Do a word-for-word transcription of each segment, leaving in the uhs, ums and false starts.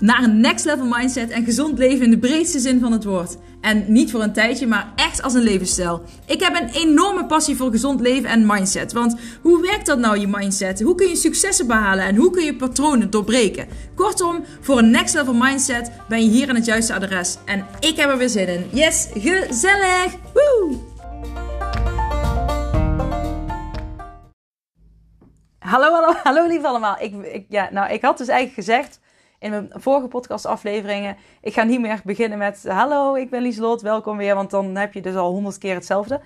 naar een next level mindset en gezond leven in de breedste zin van het woord. En niet voor een tijdje, maar echt als een levensstijl. Ik heb een enorme passie voor gezond leven en mindset. Want hoe werkt dat nou, je mindset? Hoe kun je successen behalen en hoe kun je patronen doorbreken? Kortom, voor een next level mindset ben je hier aan het juiste adres. En ik heb er weer zin in. Yes, gezellig! Woe! Hallo, hallo, hallo lief allemaal. Ik, ik, ja, nou, ik had dus eigenlijk gezegd in mijn vorige podcastafleveringen, ik ga niet meer beginnen met hallo, ik ben Lieselot, welkom weer. Want dan heb je dus al honderd keer hetzelfde.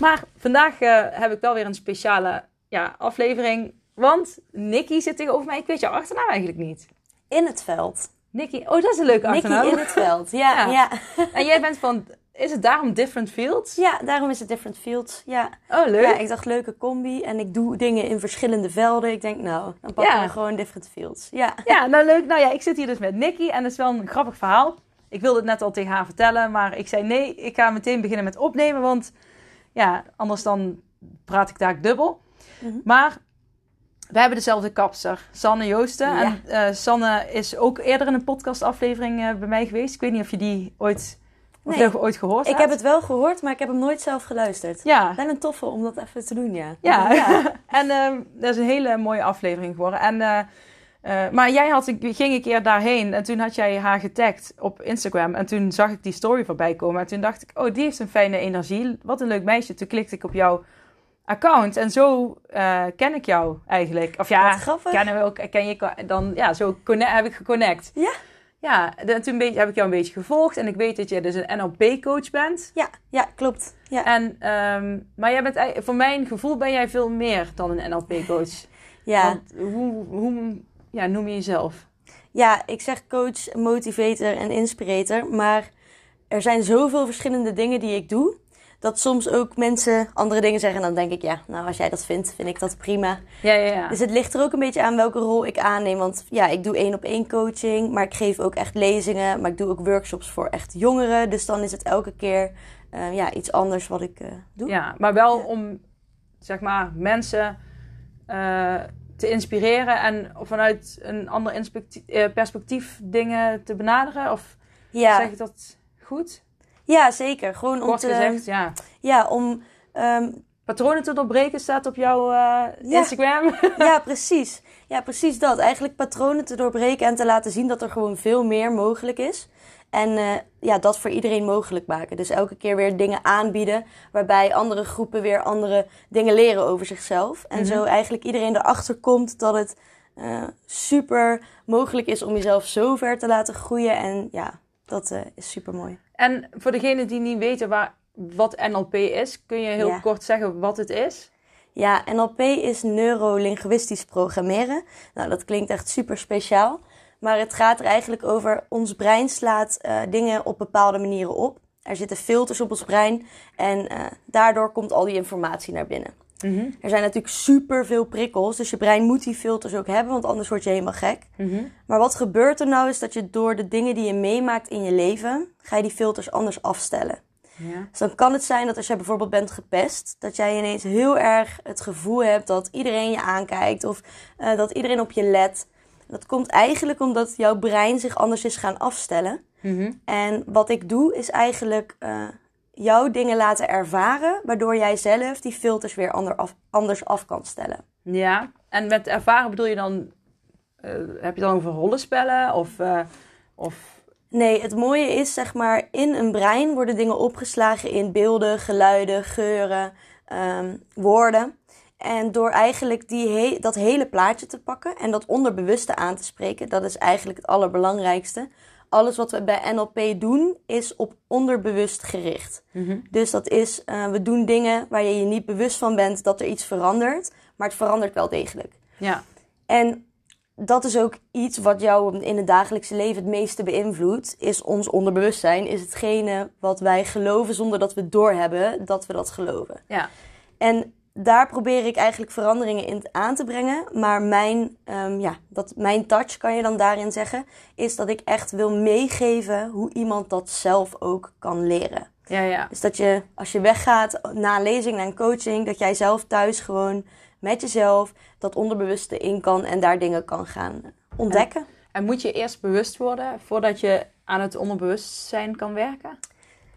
Maar vandaag uh, heb ik wel weer een speciale ja, aflevering. Want Nikki zit tegenover mij. Ik weet jouw achternaam eigenlijk niet. In het veld. Nikki, oh dat is een leuke achternaam. Nikki in het veld, ja, ja. ja. En jij bent van, is het daarom Different Fields? Ja, daarom is het Different Fields, ja. Oh, leuk. Ja, ik dacht, leuke combi. En ik doe dingen in verschillende velden. Ik denk, nou, dan pakken ja. we gewoon Different Fields. Ja. ja, nou leuk. Nou ja, ik zit hier dus met Nikki. En dat is wel een grappig verhaal. Ik wilde het net al tegen haar vertellen. Maar ik zei, nee, ik ga meteen beginnen met opnemen. Want ja, anders dan praat ik daar dubbel. Mm-hmm. Maar we hebben dezelfde kapster, Sanne Joosten. Ja. En uh, Sanne is ook eerder in een podcastaflevering uh, bij mij geweest. Ik weet niet of je die ooit... Of nee, heb je ooit gehoord? Ik had. heb het wel gehoord, maar ik heb hem nooit zelf geluisterd. Ja. Wel een toffe om dat even te doen, ja. Ja, ja. En uh, dat is een hele mooie aflevering geworden. En, uh, uh, maar jij had, ik ging een keer daarheen en toen had jij haar getagd op Instagram. En toen zag ik die story voorbij komen. En toen dacht ik, oh, die heeft een fijne energie. Wat een leuk meisje. Toen klikte ik op jouw account. En zo uh, ken ik jou eigenlijk. Of ja, kennen we ook, ken je, dan, ja, zo connect, heb ik geconnect. Ja. Ja, en toen heb ik jou een beetje gevolgd. En ik weet dat jij dus een N L P-coach bent. Ja, ja klopt. Ja. En, um, maar jij bent, voor mijn gevoel ben jij veel meer dan een N L P-coach. Ja. Want hoe hoe ja, noem je jezelf? Ja, ik zeg coach, motivator en inspirator. Maar er zijn zoveel verschillende dingen die ik doe. Dat soms ook mensen andere dingen zeggen. En dan denk ik, ja, nou als jij dat vindt, vind ik dat prima. Ja, ja, ja. Dus het ligt er ook een beetje aan welke rol ik aanneem. Want ja, ik doe één op één coaching. Maar ik geef ook echt lezingen. Maar ik doe ook workshops voor echt jongeren. Dus dan is het elke keer uh, ja, iets anders wat ik uh, doe. Ja, maar wel ja. om, zeg maar, mensen uh, te inspireren. En vanuit een ander inspecti- uh, perspectief dingen te benaderen. Of ja. zeg ik dat goed? Ja, zeker. Gewoon Kort om te, gezegd, ja. Ja, om... Um, patronen te doorbreken staat op jouw uh, Instagram. Ja, ja, precies. Ja, precies dat. Eigenlijk patronen te doorbreken en te laten zien dat er gewoon veel meer mogelijk is. En uh, ja, dat voor iedereen mogelijk maken. Dus elke keer weer dingen aanbieden waarbij andere groepen weer andere dingen leren over zichzelf. En mm-hmm. zo eigenlijk iedereen erachter komt dat het uh, super mogelijk is om jezelf zo ver te laten groeien. En ja, dat uh, is super mooi. En voor degenen die niet weten waar, wat N L P is, kun je heel ja. kort zeggen wat het is? Ja, N L P is neurolinguïstisch programmeren. Nou, dat klinkt echt super speciaal. Maar het gaat er eigenlijk over, ons brein slaat uh, dingen op bepaalde manieren op. Er zitten filters op ons brein en uh, daardoor komt al die informatie naar binnen. Mm-hmm. Er zijn natuurlijk superveel prikkels, dus je brein moet die filters ook hebben, want anders word je helemaal gek. Mm-hmm. Maar wat gebeurt er nou is dat je door de dingen die je meemaakt in je leven, ga je die filters anders afstellen. Ja. Dus dan kan het zijn dat als je bijvoorbeeld bent gepest, dat jij ineens heel erg het gevoel hebt dat iedereen je aankijkt of uh, dat iedereen op je let. Dat komt eigenlijk omdat jouw brein zich anders is gaan afstellen. Mm-hmm. En wat ik doe is eigenlijk... Uh, jouw dingen laten ervaren, waardoor jij zelf die filters weer ander af, anders af kan stellen. Ja, en met ervaren bedoel je dan, uh, heb je dan over rollenspellen of, uh, of... Nee, het mooie is, zeg maar, in een brein worden dingen opgeslagen in beelden, geluiden, geuren, um, woorden. En door eigenlijk die he- dat hele plaatje te pakken en dat onderbewuste aan te spreken, dat is eigenlijk het allerbelangrijkste. Alles wat we bij N L P doen, is op onderbewust gericht. Mm-hmm. Dus dat is, uh, we doen dingen waar je je niet bewust van bent dat er iets verandert. Maar het verandert wel degelijk. Ja. En dat is ook iets wat jou in het dagelijkse leven het meeste beïnvloedt. Is ons onderbewustzijn, is hetgene wat wij geloven zonder dat we doorhebben dat we dat geloven. Ja. En daar probeer ik eigenlijk veranderingen in aan te brengen. Maar mijn, um, ja, dat, mijn touch, kan je dan daarin zeggen, is dat ik echt wil meegeven hoe iemand dat zelf ook kan leren. Ja, ja. Dus dat je, als je weggaat na lezing, na een coaching, dat jij zelf thuis gewoon met jezelf dat onderbewuste in kan en daar dingen kan gaan ontdekken. En, en moet je eerst bewust worden voordat je aan het onderbewustzijn kan werken?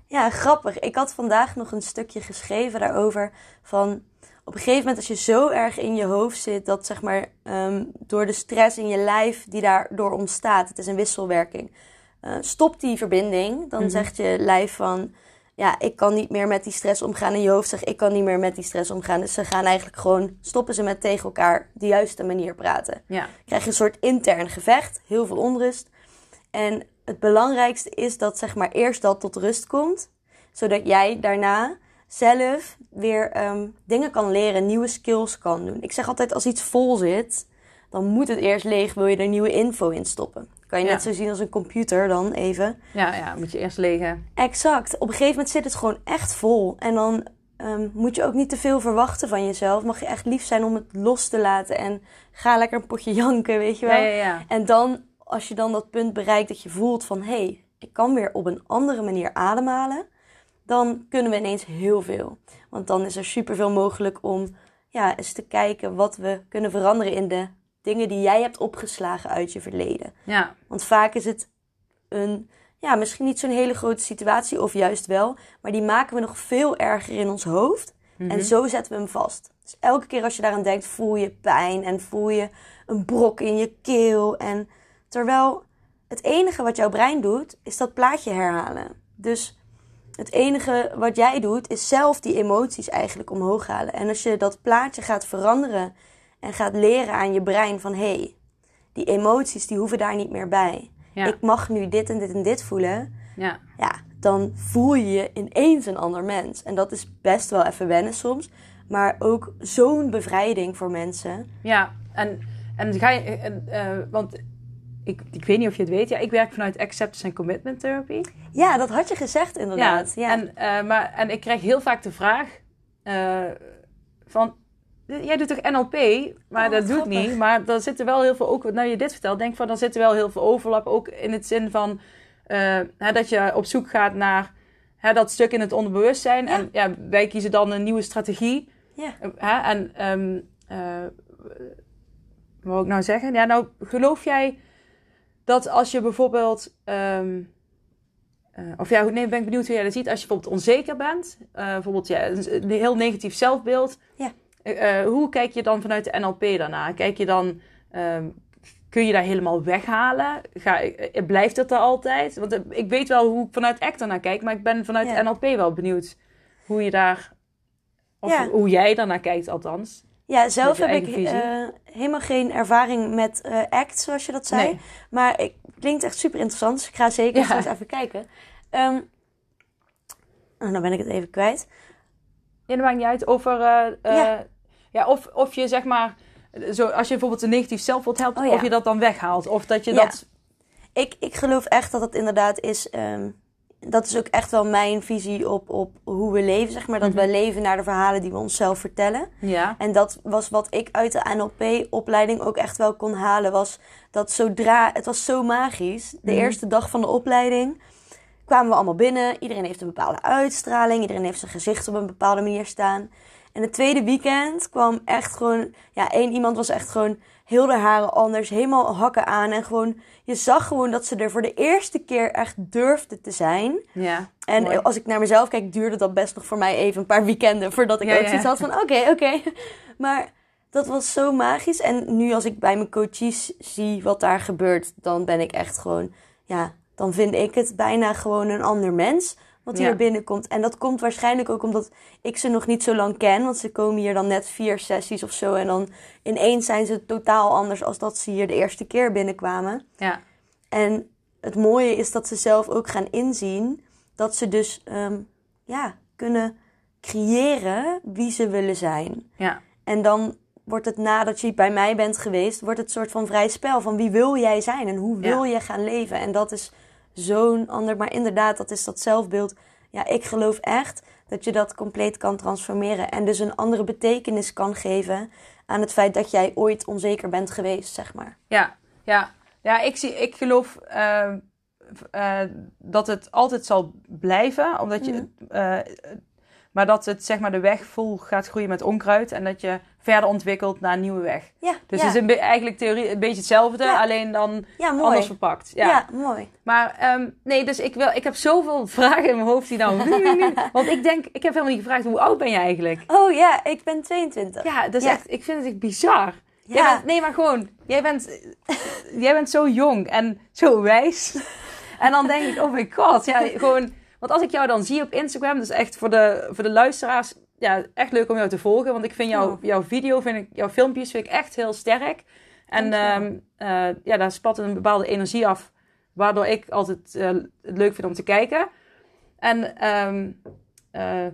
Ja, grappig. Ik had vandaag nog een stukje geschreven daarover van op een gegeven moment als je zo erg in je hoofd zit dat zeg maar um, door de stress in je lijf die daardoor ontstaat, het is een wisselwerking, uh, stopt die verbinding. Dan mm-hmm. zegt je lijf van ja, ik kan niet meer met die stress omgaan en je hoofd zegt ik kan niet meer met die stress omgaan. Dus ze gaan eigenlijk gewoon, stoppen ze met tegen elkaar de juiste manier praten. Ja. Krijg je een soort intern gevecht, heel veel onrust en het belangrijkste is dat zeg maar eerst dat tot rust komt. Zodat jij daarna zelf weer um, dingen kan leren, nieuwe skills kan doen. Ik zeg altijd als iets vol zit, dan moet het eerst leeg, wil je er nieuwe info in stoppen. Kan je ja. net zo zien als een computer dan even. Ja, ja, moet je eerst legen. Exact. Op een gegeven moment zit het gewoon echt vol. En dan um, moet je ook niet te veel verwachten van jezelf. Mag je echt lief zijn om het los te laten en ga lekker een potje janken, weet je wel. Ja, ja, ja. En dan... Als je dan dat punt bereikt dat je voelt van... hé, hey, ik kan weer op een andere manier ademhalen... dan kunnen we ineens heel veel. Want dan is er superveel mogelijk om ja, eens te kijken... wat we kunnen veranderen in de dingen die jij hebt opgeslagen uit je verleden. Ja. Want vaak is het een... ja, misschien niet zo'n hele grote situatie of juist wel... maar die maken we nog veel erger in ons hoofd... Mm-hmm. En zo zetten we hem vast. Dus elke keer als je daaraan denkt voel je pijn... en voel je een brok in je keel en... Terwijl het enige wat jouw brein doet, is dat plaatje herhalen. Dus het enige wat jij doet, is zelf die emoties eigenlijk omhoog halen. En als je dat plaatje gaat veranderen en gaat leren aan je brein van... hé, hey, die emoties die hoeven daar niet meer bij. Ja. Ik mag nu dit en dit en dit voelen. Ja. Ja, dan voel je je ineens een ander mens. En dat is best wel even wennen soms. Maar ook zo'n bevrijding voor mensen. Ja, en, en ga je... En, uh, want... Ik, ik weet niet of je het weet. Ja, ik werk vanuit acceptance en commitment therapy. Ja, dat had je gezegd inderdaad. Ja, ja. En, uh, maar, en ik krijg heel vaak de vraag uh, van... Jij doet toch N L P? Maar oh, dat doe ik niet. Maar dan zit er wel heel veel... Ook wat nou je dit vertelt, denk van... Dan zit er wel heel veel overlap. Ook in het zin van... Uh, hè, dat je op zoek gaat naar hè, dat stuk in het onderbewustzijn. Ja. En ja, wij kiezen dan een nieuwe strategie. Ja. Uh, en... Um, uh, wat wil ik nou zeggen? Ja, nou geloof jij... Dat als je bijvoorbeeld, um, uh, of ja, nee, ben ik benieuwd hoe jij dat ziet. Als je bijvoorbeeld onzeker bent, uh, bijvoorbeeld ja, een heel negatief zelfbeeld. Ja. Uh, uh, hoe kijk je dan vanuit de N L P daarna? Kijk je dan, um, kun je daar helemaal weghalen? Ga, uh, blijft dat er altijd? Want uh, ik weet wel hoe ik vanuit ACT daarna kijk, maar ik ben vanuit ja. de N L P wel benieuwd hoe je daar, of ja. hoe jij daarna kijkt althans. Ja, zelf heb ik uh, helemaal geen ervaring met uh, ACT, zoals je dat zei. Nee. Maar het klinkt echt super interessant, dus ik ga zeker ja. eens even kijken. Um, oh, dan ben ik het even kwijt. Ja, dat maakt niet uit. Over, uh, uh, ja. Ja, of, of je zeg maar, zo, als je bijvoorbeeld een negatief zelfbeeld helpt, oh, ja. of je dat dan weghaalt. Of dat je ja. dat... Ik, ik geloof echt dat dat inderdaad is... Um, dat is ook echt wel mijn visie op, op hoe we leven, zeg maar. Dat mm-hmm. we leven naar de verhalen die we onszelf vertellen. Ja. En dat was wat ik uit de N L P-opleiding ook echt wel kon halen. Was dat zodra... Het was zo magisch. De mm-hmm. eerste dag van de opleiding kwamen we allemaal binnen. Iedereen heeft een bepaalde uitstraling. Iedereen heeft zijn gezicht op een bepaalde manier staan. En het tweede weekend kwam echt gewoon... Ja, één iemand was echt gewoon... Heel de haren anders, helemaal hakken aan. En gewoon, je zag gewoon dat ze er voor de eerste keer echt durfde te zijn. Ja, en mooi. Als ik naar mezelf kijk, duurde dat best nog voor mij even een paar weekenden. Voordat ik ja, ook ja. zoiets had van, oké, okay, oké. Okay. Maar dat was zo magisch. En nu als ik bij mijn coaches zie wat daar gebeurt, dan ben ik echt gewoon... Ja, dan vind ik het bijna gewoon een ander mens wat hier ja. binnenkomt. En dat komt waarschijnlijk ook omdat ik ze nog niet zo lang ken. Want ze komen hier dan net vier sessies of zo. En dan ineens zijn ze totaal anders als dat ze hier de eerste keer binnenkwamen. Ja. En het mooie is dat ze zelf ook gaan inzien. Dat ze dus um, ja, kunnen creëren wie ze willen zijn. Ja. En dan wordt het nadat je bij mij bent geweest. Wordt het soort van vrij spel. Van wie wil jij zijn en hoe wil ja. je gaan leven. En dat is... Zo'n ander, maar inderdaad, dat is dat zelfbeeld. Ja, ik geloof echt Dat je dat compleet kan transformeren. En dus een andere betekenis kan geven aan het feit dat jij ooit onzeker bent geweest, zeg maar. Ja, ja. ja ik, zie, ik geloof uh, uh, dat het altijd zal blijven. Omdat je, uh, maar dat het zeg maar, de weg vol gaat groeien met onkruid. En dat je verder ontwikkelt naar een nieuwe weg. Ja, dus ja. het is een be- eigenlijk theorie een beetje hetzelfde. Ja. Alleen dan ja, anders verpakt. Ja, ja mooi. Maar um, nee, dus ik, wil, ik heb zoveel vragen in mijn hoofd die nou... Want ik denk, ik heb helemaal niet gevraagd, hoe oud ben je eigenlijk? Oh ja, ik ben tweeëntwintig. Ja, dat is ja. echt, ik vind het echt bizar. Ja. Jij bent, nee, maar gewoon, jij bent, jij bent zo jong en zo wijs. En dan denk ik, oh my god. Ja, gewoon, want als ik jou dan zie op Instagram, dus echt voor de, voor de luisteraars... Ja, echt leuk om jou te volgen. Want ik vind jou, jouw video, vind ik, jouw filmpjes vind ik echt heel sterk. En um, uh, ja, daar spat een bepaalde energie af. Waardoor ik altijd uh, het leuk vind om te kijken. En, um, uh,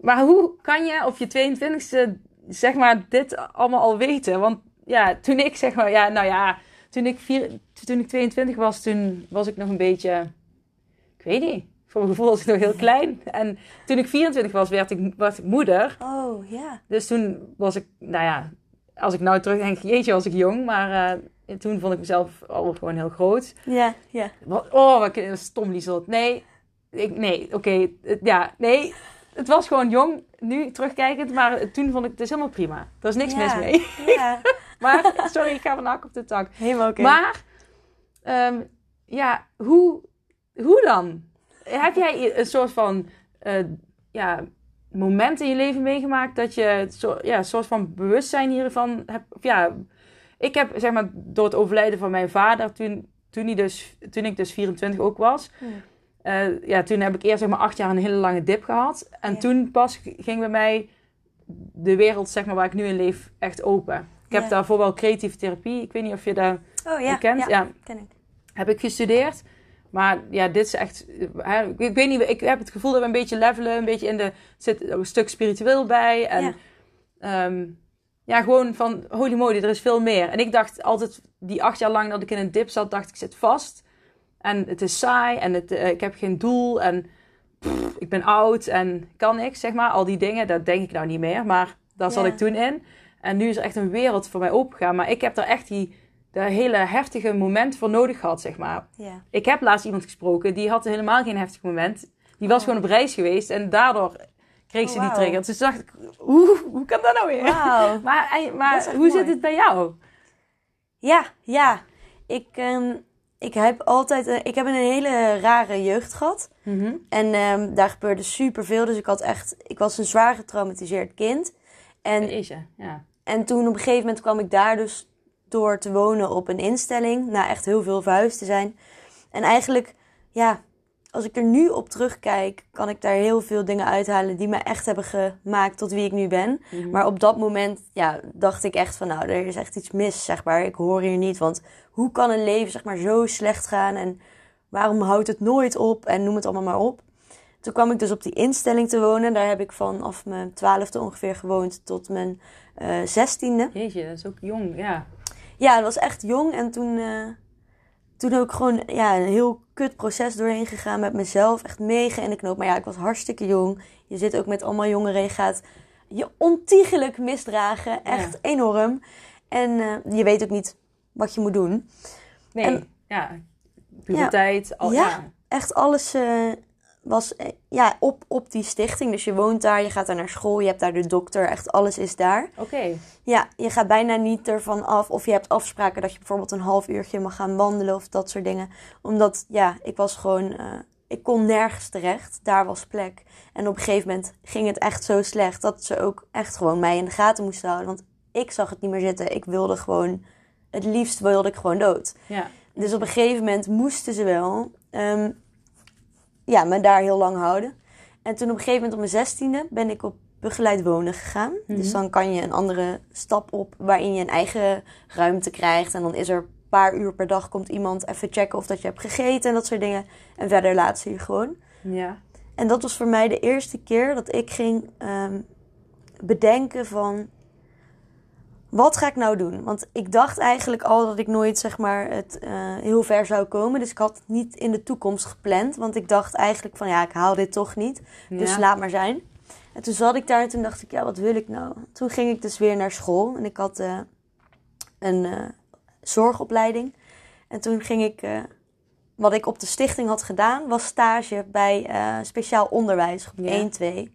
maar hoe kan je op je tweeëntwintigste, zeg maar, dit allemaal al weten? Want ja, toen ik, zeg maar, ja, nou ja, toen ik, vier, toen ik tweeëntwintig was, toen was ik nog een beetje, ik weet niet. Voor mijn gevoel was ik nog heel klein. En toen ik vierentwintig was, werd ik, werd ik moeder. Oh, ja. Yeah. Dus toen was ik, nou ja, als ik nou terugdenk, jeetje, was ik jong. Maar uh, toen vond ik mezelf al gewoon heel groot. Ja, yeah, ja. Yeah. Oh, wat stom, Lieselotte. Nee, ik, nee, oké. Okay, ja, nee, het was gewoon jong, nu terugkijkend. Maar toen vond ik, het is helemaal prima. Er is niks yeah. mis mee. Ja. Yeah. Maar, sorry, ik ga van hak op de tak. Helemaal oké. Okay. Maar, um, ja, hoe, hoe dan? Heb jij een soort van uh, ja, moment in je leven meegemaakt dat je zo, ja, een soort van bewustzijn hiervan hebt? Ja, ik heb zeg maar door het overlijden van mijn vader, toen, toen, hij dus, toen ik dus vierentwintig ook was, ja. Uh, ja, toen heb ik eerst zeg maar acht jaar een hele lange dip gehad. En ja. toen pas ging bij mij de wereld zeg maar, waar ik nu in leef echt open. Ik heb ja. daarvoor wel creatieve therapie, ik weet niet of je dat oh, ja. kent. Ja, ja. Ken ik. Heb ik gestudeerd. Maar ja, dit is echt... Ik weet niet, ik heb het gevoel dat we een beetje levelen. Een beetje in de... zit een stuk spiritueel bij. En ja. Um, ja, gewoon van... Holy moly, er is veel meer. En ik dacht altijd... Die acht jaar lang dat ik in een dip zat, dacht ik, zit vast. En het is saai. En het, uh, ik heb geen doel. En pff, ik ben oud. En kan niks, zeg maar. Al die dingen, dat denk ik nou niet meer. Maar daar ja. zat ik toen in. En nu is er echt een wereld voor mij opengegaan. Maar ik heb daar echt die... de hele heftige moment voor nodig had, zeg maar. Yeah. Ik heb laatst iemand gesproken, die had helemaal geen heftig moment. Die was oh. gewoon op reis geweest en daardoor kreeg oh, ze wow. die trigger. Dus dacht ik, hoe, hoe kan dat nou weer? Wow. maar maar hoe mooi. Zit het bij jou? Ja, ja. Ik, um, ik heb altijd... Uh, ik heb een hele rare jeugd gehad. Mm-hmm. En um, daar gebeurde superveel. Dus ik had echt... Ik was een zwaar getraumatiseerd kind. En, dat is je, ja. En toen op een gegeven moment kwam ik daar dus... door te wonen op een instelling. Na echt heel veel verhuisd te zijn. En eigenlijk, ja... als ik er nu op terugkijk... kan ik daar heel veel dingen uithalen... die me echt hebben gemaakt tot wie ik nu ben. Mm-hmm. Maar op dat moment ja, dacht ik echt van... nou, er is echt iets mis, zeg maar. Ik hoor hier niet, want hoe kan een leven zeg maar zo slecht gaan? En waarom houdt het nooit op? En noem het allemaal maar op. Toen kwam ik dus op die instelling te wonen. Daar heb ik vanaf mijn twaalfde ongeveer gewoond... tot mijn uh, zestiende. Jeetje, dat is ook jong, ja. Ja, dat was echt jong en toen, uh, toen ook gewoon ja, een heel kut proces doorheen gegaan met mezelf. Echt mega in de knoop. Maar ja, ik was hartstikke jong. Je zit ook met allemaal jongeren. Je gaat je ontiegelijk misdragen. Echt ja. enorm. En uh, je weet ook niet wat je moet doen. Nee, en, ja. Puberteit. Ja, al, ja, ja, echt alles uh, was uh, ja, op, op die stichting. Dus je woont daar, je gaat daar naar school, je hebt daar de dokter. Echt alles is daar. Oké. Okay. Ja, je gaat bijna niet ervan af. Of je hebt afspraken dat je bijvoorbeeld een half uurtje mag gaan wandelen of dat soort dingen. Omdat, ja, ik was gewoon... Uh, ik kon nergens terecht. Daar was plek. En op een gegeven moment ging het echt zo slecht dat ze ook echt gewoon mij in de gaten moesten houden. Want ik zag het niet meer zitten. Ik wilde gewoon... Het liefst wilde ik gewoon dood. Ja. Dus op een gegeven moment moesten ze wel... Um, ja, me daar heel lang houden. En toen op een gegeven moment op mijn zestiende ben ik op begeleid wonen gegaan. Mm-hmm. Dus dan kan je een andere stap op waarin je een eigen ruimte krijgt. En dan is er een paar uur per dag komt iemand even checken of dat je hebt gegeten en dat soort dingen. En verder laat ze je gewoon. Ja. En dat was voor mij de eerste keer dat ik ging um, bedenken van... wat ga ik nou doen? Want ik dacht eigenlijk al dat ik nooit zeg maar het uh, heel ver zou komen. Dus ik had het niet in de toekomst gepland. Want ik dacht eigenlijk van ja, ik haal dit toch niet. Ja. Dus laat maar zijn. En toen zat ik daar en toen dacht ik, ja, wat wil ik nou? Toen ging ik dus weer naar school. En ik had uh, een uh, zorgopleiding. En toen ging ik... Uh, wat ik op de stichting had gedaan, was stage bij uh, speciaal onderwijs, groep ja. één, twee.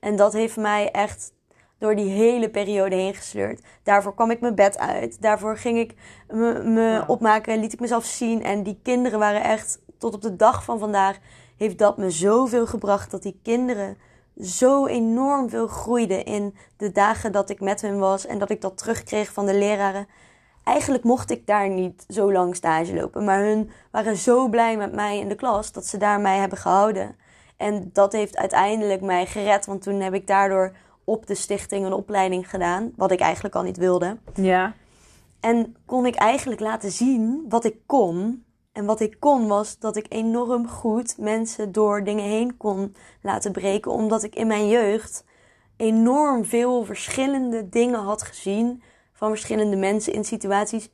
En dat heeft mij echt door die hele periode heen gesleurd. Daarvoor kwam ik mijn bed uit. Daarvoor ging ik me, me wow. opmaken, liet ik mezelf zien. En die kinderen waren echt, tot op de dag van vandaag, heeft dat me zoveel gebracht. Dat die kinderen zo enorm veel groeiden in de dagen dat ik met hun was. En dat ik dat terugkreeg van de leraren. Eigenlijk mocht ik daar niet zo lang stage lopen. Maar hun waren zo blij met mij in de klas dat ze daar mij hebben gehouden. En dat heeft uiteindelijk mij gered. Want toen heb ik daardoor op de stichting een opleiding gedaan. Wat ik eigenlijk al niet wilde. Ja. En kon ik eigenlijk laten zien wat ik kon. En wat ik kon was dat ik enorm goed mensen door dingen heen kon laten breken. Omdat ik in mijn jeugd enorm veel verschillende dingen had gezien. Van verschillende mensen in situaties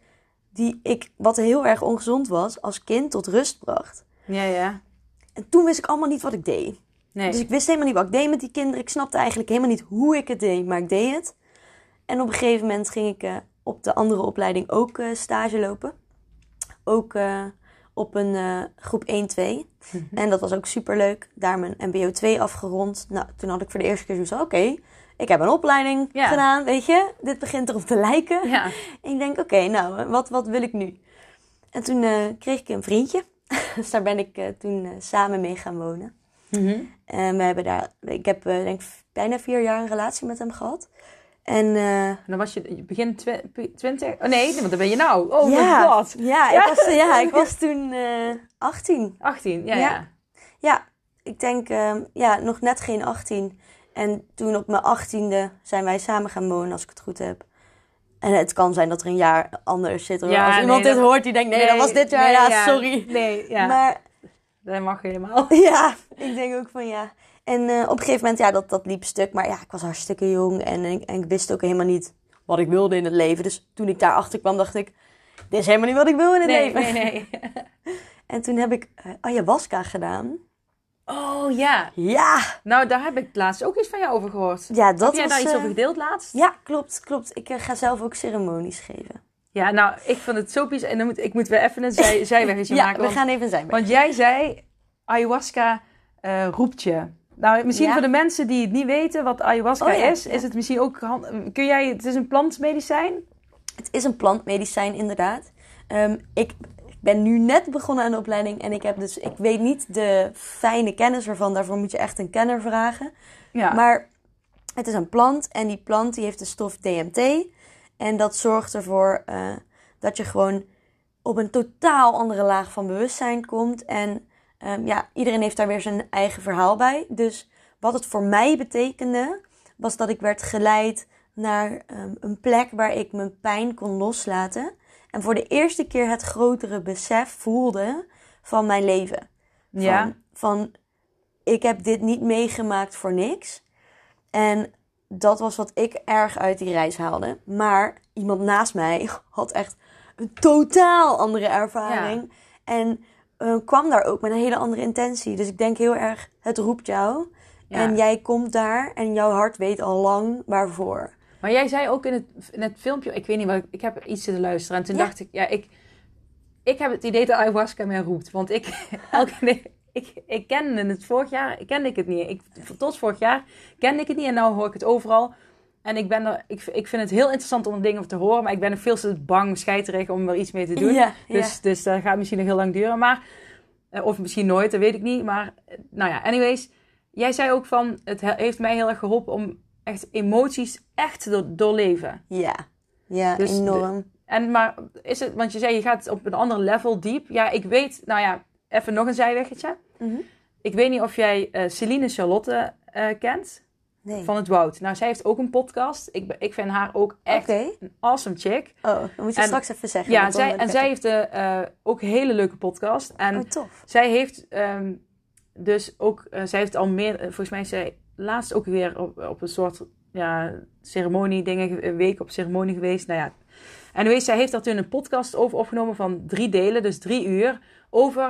die ik, wat heel erg ongezond was, als kind tot rust bracht. Ja, ja. En toen wist ik allemaal niet wat ik deed. Nee. Dus ik wist helemaal niet wat ik deed met die kinderen. Ik snapte eigenlijk helemaal niet hoe ik het deed, maar ik deed het. En op een gegeven moment ging ik uh, op de andere opleiding ook uh, stage lopen. Ook uh, op een uh, groep één, twee. En dat was ook superleuk. Daar mijn M B O twee afgerond. Nou, toen had ik voor de eerste keer zoiets van, oké. Okay, ik heb een opleiding ja. gedaan, weet je. Dit begint erop te lijken. Ja. En ik denk, oké, okay, nou, wat, wat wil ik nu? En toen uh, kreeg ik een vriendje. Dus daar ben ik uh, toen uh, samen mee gaan wonen. Mm-hmm. En we hebben daar... Ik heb, uh, denk bijna vier jaar een relatie met hem gehad. En... Uh, dan was je begin twi- twintig... Oh nee, want dan ben je nou. Oh ja, my god. Ja, ja. Ik was, ja, ik was toen uh, achttien. achttien, ja, ja. Ja, ja ik denk, uh, ja, nog net geen achttien... En toen op mijn achttiende zijn wij samen gaan wonen, als ik het goed heb. En het kan zijn dat er een jaar anders zit. Ja, als iemand nee, dit hoort, die denkt, nee, nee dat was dit jaar. Nee, ja, ja, sorry. Nee, ja. Maar, dat mag helemaal. Ja, ik denk ook van ja. En uh, op een gegeven moment, ja, dat, dat liep stuk. Maar ja, ik was hartstikke jong en, en, en ik wist ook helemaal niet wat ik wilde in het leven. Dus toen ik daarachter kwam, dacht ik, dit is helemaal niet wat ik wil in het nee, leven. Nee, nee, nee. En toen heb ik uh, ayahuasca gedaan. Oh ja. Ja. Nou, daar heb ik laatst ook iets van jou over gehoord. Ja, dat heb jij was, daar iets uh, over gedeeld laatst? Ja, klopt, klopt. Ik uh, ga zelf ook ceremonies geven. Ja, nou, ik vond het zo bizar. En dan moet, ik moet weer even een zij, zijwegje ja, maken. Ja, we gaan even een zijweg. Want jij zei, ayahuasca uh, roept je. Nou, misschien ja. voor de mensen die het niet weten wat ayahuasca oh, ja, is, ja. is het misschien ook... Kun jij, het is een plantmedicijn? Het is een plantmedicijn, inderdaad. Um, ik... Ik ben nu net begonnen aan de opleiding en ik heb dus, ik weet niet de fijne kennis ervan. Daarvoor moet je echt een kenner vragen. Ja. Maar het is een plant en die plant die heeft de stof D M T. En dat zorgt ervoor uh, dat je gewoon op een totaal andere laag van bewustzijn komt. En um, ja, iedereen heeft daar weer zijn eigen verhaal bij. Dus wat het voor mij betekende, was dat ik werd geleid naar um, een plek waar ik mijn pijn kon loslaten. En voor de eerste keer het grotere besef voelde van mijn leven. Van, ja. van, ik heb dit niet meegemaakt voor niks. En dat was wat ik erg uit die reis haalde. Maar iemand naast mij had echt een totaal andere ervaring. Ja. En uh, kwam daar ook met een hele andere intentie. Dus ik denk heel erg, het roept jou. Ja. En jij komt daar en jouw hart weet al lang waarvoor. Maar jij zei ook in het, in het filmpje... Ik weet niet, maar ik heb iets te luisteren. En toen ja. dacht ik... ja, ik, ik heb het idee dat ayahuasca mij roept. Want ik, elke, ik, ik kende het vorig jaar... kende ik het niet. Ik, tot vorig jaar kende ik het niet. En nu hoor ik het overal. En ik, ben er, ik, ik vind het heel interessant om dingen te horen. Maar ik ben er veel te bang, scheiterig... om er iets mee te doen. Ja, dus, ja. dus dat gaat misschien nog heel lang duren. Maar, of misschien nooit, dat weet ik niet. Maar nou ja, anyways. Jij zei ook van... het heeft mij heel erg geholpen om... echt emoties echt door, doorleven. Ja, ja dus enorm. De, en maar is het, want je zei je gaat op een ander level diep. Ja, ik weet, nou ja, even nog een zijweggetje. Mm-hmm. Ik weet niet of jij uh, Celine Charlotte uh, kent. Nee. Van het Woud. Nou, zij heeft ook een podcast. Ik, ik vind haar ook echt okay. een awesome chick. Oh, dan moet je en, straks even zeggen. Ja, zij, en zij heeft de, uh, ook een hele leuke podcast. En oh, tof. Zij heeft um, dus ook, uh, zij heeft al meer, uh, volgens mij zij... laatst ook weer op, op een soort ja, ceremonie dingen, een week op ceremonie geweest. Nou ja. Anyways, zij heeft daar toen een podcast over opgenomen van drie delen, dus drie uur, over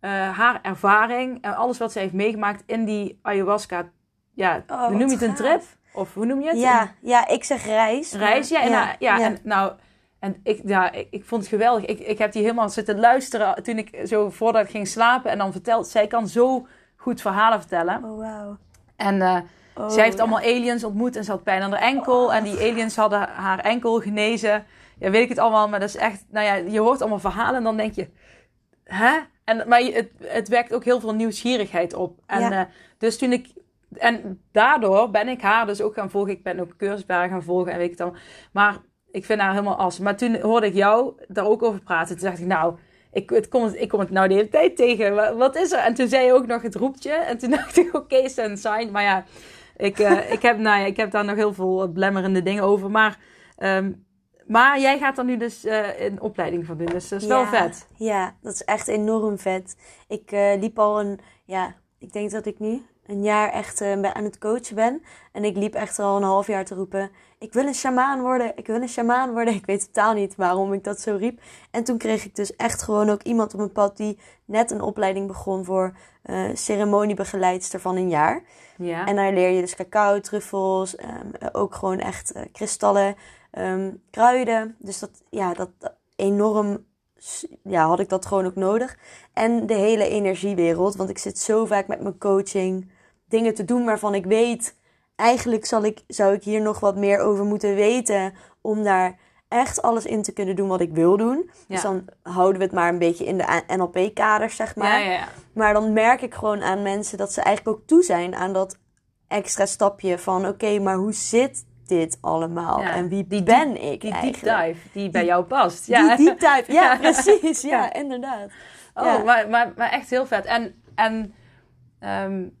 uh, haar ervaring en alles wat zij heeft meegemaakt in die ayahuasca. Ja, oh, hoe noem je het een trip? Of hoe noem je het? Ja, ja ik zeg reis. Reis, maar, ja. En, ja, ja, ja. En, nou, en ik, ja, ik, ik vond het geweldig. Ik, ik heb die helemaal zitten luisteren toen ik zo voordat ik ging slapen. En dan vertelt, zij kan zo goed verhalen vertellen. Oh, wauw. En uh, oh, zij heeft ja. allemaal aliens ontmoet en ze had pijn aan haar enkel. Oh. En die aliens hadden haar enkel genezen. Ja, weet ik het allemaal. Maar dat is echt, nou ja, je hoort allemaal verhalen en dan denk je, hè? En, maar het, het wekt ook heel veel nieuwsgierigheid op. En ja. uh, dus toen ik... En daardoor ben ik haar dus ook gaan volgen. Ik ben ook cursus bij haar gaan volgen en weet ik dan. Maar ik vind haar helemaal as. Maar toen hoorde ik jou daar ook over praten. Toen dacht ik, nou, ik, het kom, ik kom het nou de hele tijd tegen. Wat, wat is er? En toen zei je ook nog het roeptje. En toen dacht ik, oké, okay, is een sign. Maar ja, ik, uh, ik, heb, nou ja, ik heb daar nog heel veel blemmerende dingen over. Maar, um, maar jij gaat daar nu dus uh, een opleiding van doen. Dus dat is ja, wel vet. Ja, dat is echt enorm vet. Ik uh, liep al een, ja, ik denk dat ik nu... een jaar echt uh, aan het coachen ben. En ik liep echt al een half jaar te roepen... ik wil een shamaan worden, ik wil een shamaan worden. Ik weet totaal niet waarom ik dat zo riep. En toen kreeg ik dus echt gewoon ook iemand op mijn pad... die net een opleiding begon voor uh, ceremoniebegeleidster van een jaar. Ja. En daar leer je dus cacao, truffels... Um, ook gewoon echt uh, kristallen, um, kruiden. Dus dat, ja, dat enorm... ja, had ik dat gewoon ook nodig. En de hele energiewereld. Want ik zit zo vaak met mijn coaching... dingen te doen waarvan ik weet... eigenlijk zal ik, zou ik hier nog wat meer over moeten weten... om daar echt alles in te kunnen doen wat ik wil doen. Ja. Dus dan houden we het maar een beetje in de N L P-kaders, zeg maar. Ja, ja, ja. Maar dan merk ik gewoon aan mensen... dat ze eigenlijk ook toe zijn aan dat extra stapje van... oké, okay, maar hoe zit dit allemaal? Ja. En wie die ben die, ik die eigenlijk? Die deep dive die bij jou past. Ja. Die deep dive, ja, precies. Ja, ja, inderdaad. Oh, ja. Maar, maar, maar echt heel vet. En... en um...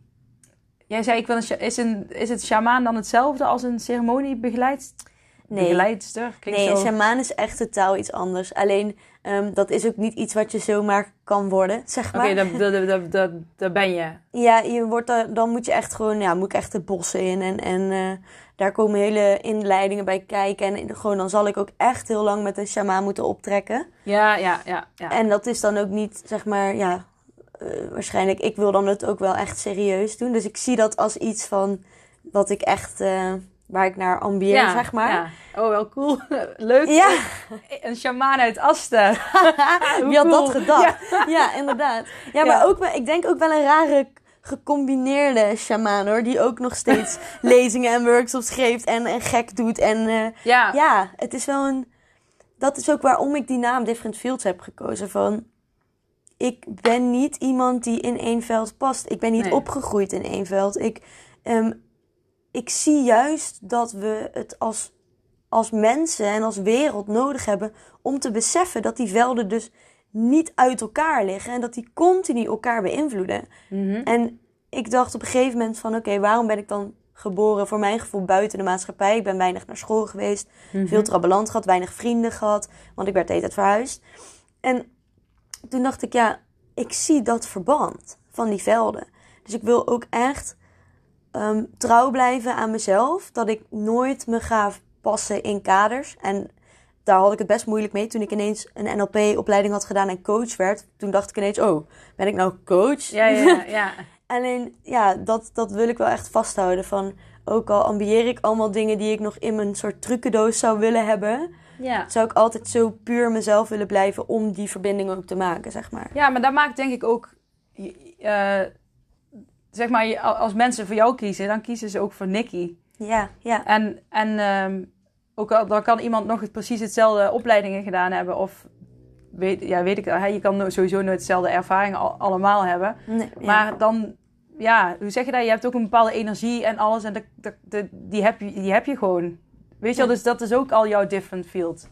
jij zei, ik wil een, is, een, is het shamaan dan hetzelfde als een ceremoniebegeleidster? Nee, nee, een shamaan is echt totaal iets anders. Alleen, um, dat is ook niet iets wat je zomaar kan worden, zeg maar. Oké, okay, dat, dat, dat, dat ben je. Ja, je wordt, dan moet je echt gewoon, ja, moet ik echt de bossen in. En, en uh, daar komen hele inleidingen bij kijken. En gewoon, dan zal ik ook echt heel lang met een shamaan moeten optrekken. Ja, ja, ja, ja. En dat is dan ook niet, zeg maar, ja... Uh, waarschijnlijk, ik wil dan het ook wel echt serieus doen. Dus ik zie dat als iets van wat ik echt, uh, waar ik naar ambieer, ja, zeg maar. Ja. Oh, wel cool. Leuk. Ja. Een shamaan uit Asten. Wie had cool. dat gedacht? Ja, ja inderdaad. Ja, ja, maar ook, ik denk ook wel een rare gecombineerde shamaan, hoor. Die ook nog steeds lezingen en workshops geeft en, en gek doet. En uh, ja. ja, het is wel een... Dat is ook waarom ik die naam Different Fields heb gekozen van... Ik ben niet iemand die in één veld past. Ik ben niet nee. opgegroeid in één veld. Ik, um, ik zie juist dat we het als, als mensen en als wereld nodig hebben... om te beseffen dat die velden dus niet uit elkaar liggen... en dat die continu elkaar beïnvloeden. Mm-hmm. En ik dacht op een gegeven moment van... oké, okay, waarom ben ik dan geboren voor mijn gevoel buiten de maatschappij? Ik ben weinig naar school geweest, mm-hmm. veel trabbeland gehad, weinig vrienden gehad... want ik werd de hele tijd verhuisd. En... toen dacht ik, ja, ik zie dat verband van die velden. Dus ik wil ook echt um, trouw blijven aan mezelf. Dat ik nooit me ga passen in kaders. En daar had ik het best moeilijk mee. Toen ik ineens een N L P-opleiding had gedaan en coach werd. Toen dacht ik ineens, oh, ben ik nou coach? Ja, ja, ja. Alleen, ja, dat, dat wil ik wel echt vasthouden. Van, ook al ambieer ik allemaal dingen die ik nog in mijn soort trucendoos zou willen hebben... Ja. Zou ik altijd zo puur mezelf willen blijven om die verbinding ook te maken, zeg maar. Ja, maar dat maakt denk ik ook... Uh, zeg maar, als mensen voor jou kiezen, dan kiezen ze ook voor Nikki. Ja, ja. En, en um, ook al dan kan iemand nog het, precies hetzelfde opleidingen gedaan hebben. Of, weet, ja, weet ik, hè, je kan sowieso nooit dezelfde ervaringen al, allemaal hebben. Nee, maar ja. dan... Ja, hoe zeg je dat? Je hebt ook een bepaalde energie en alles. En de, de, de, die, heb je, die heb je gewoon... Weet je wel, dus dat is ook al jouw different field,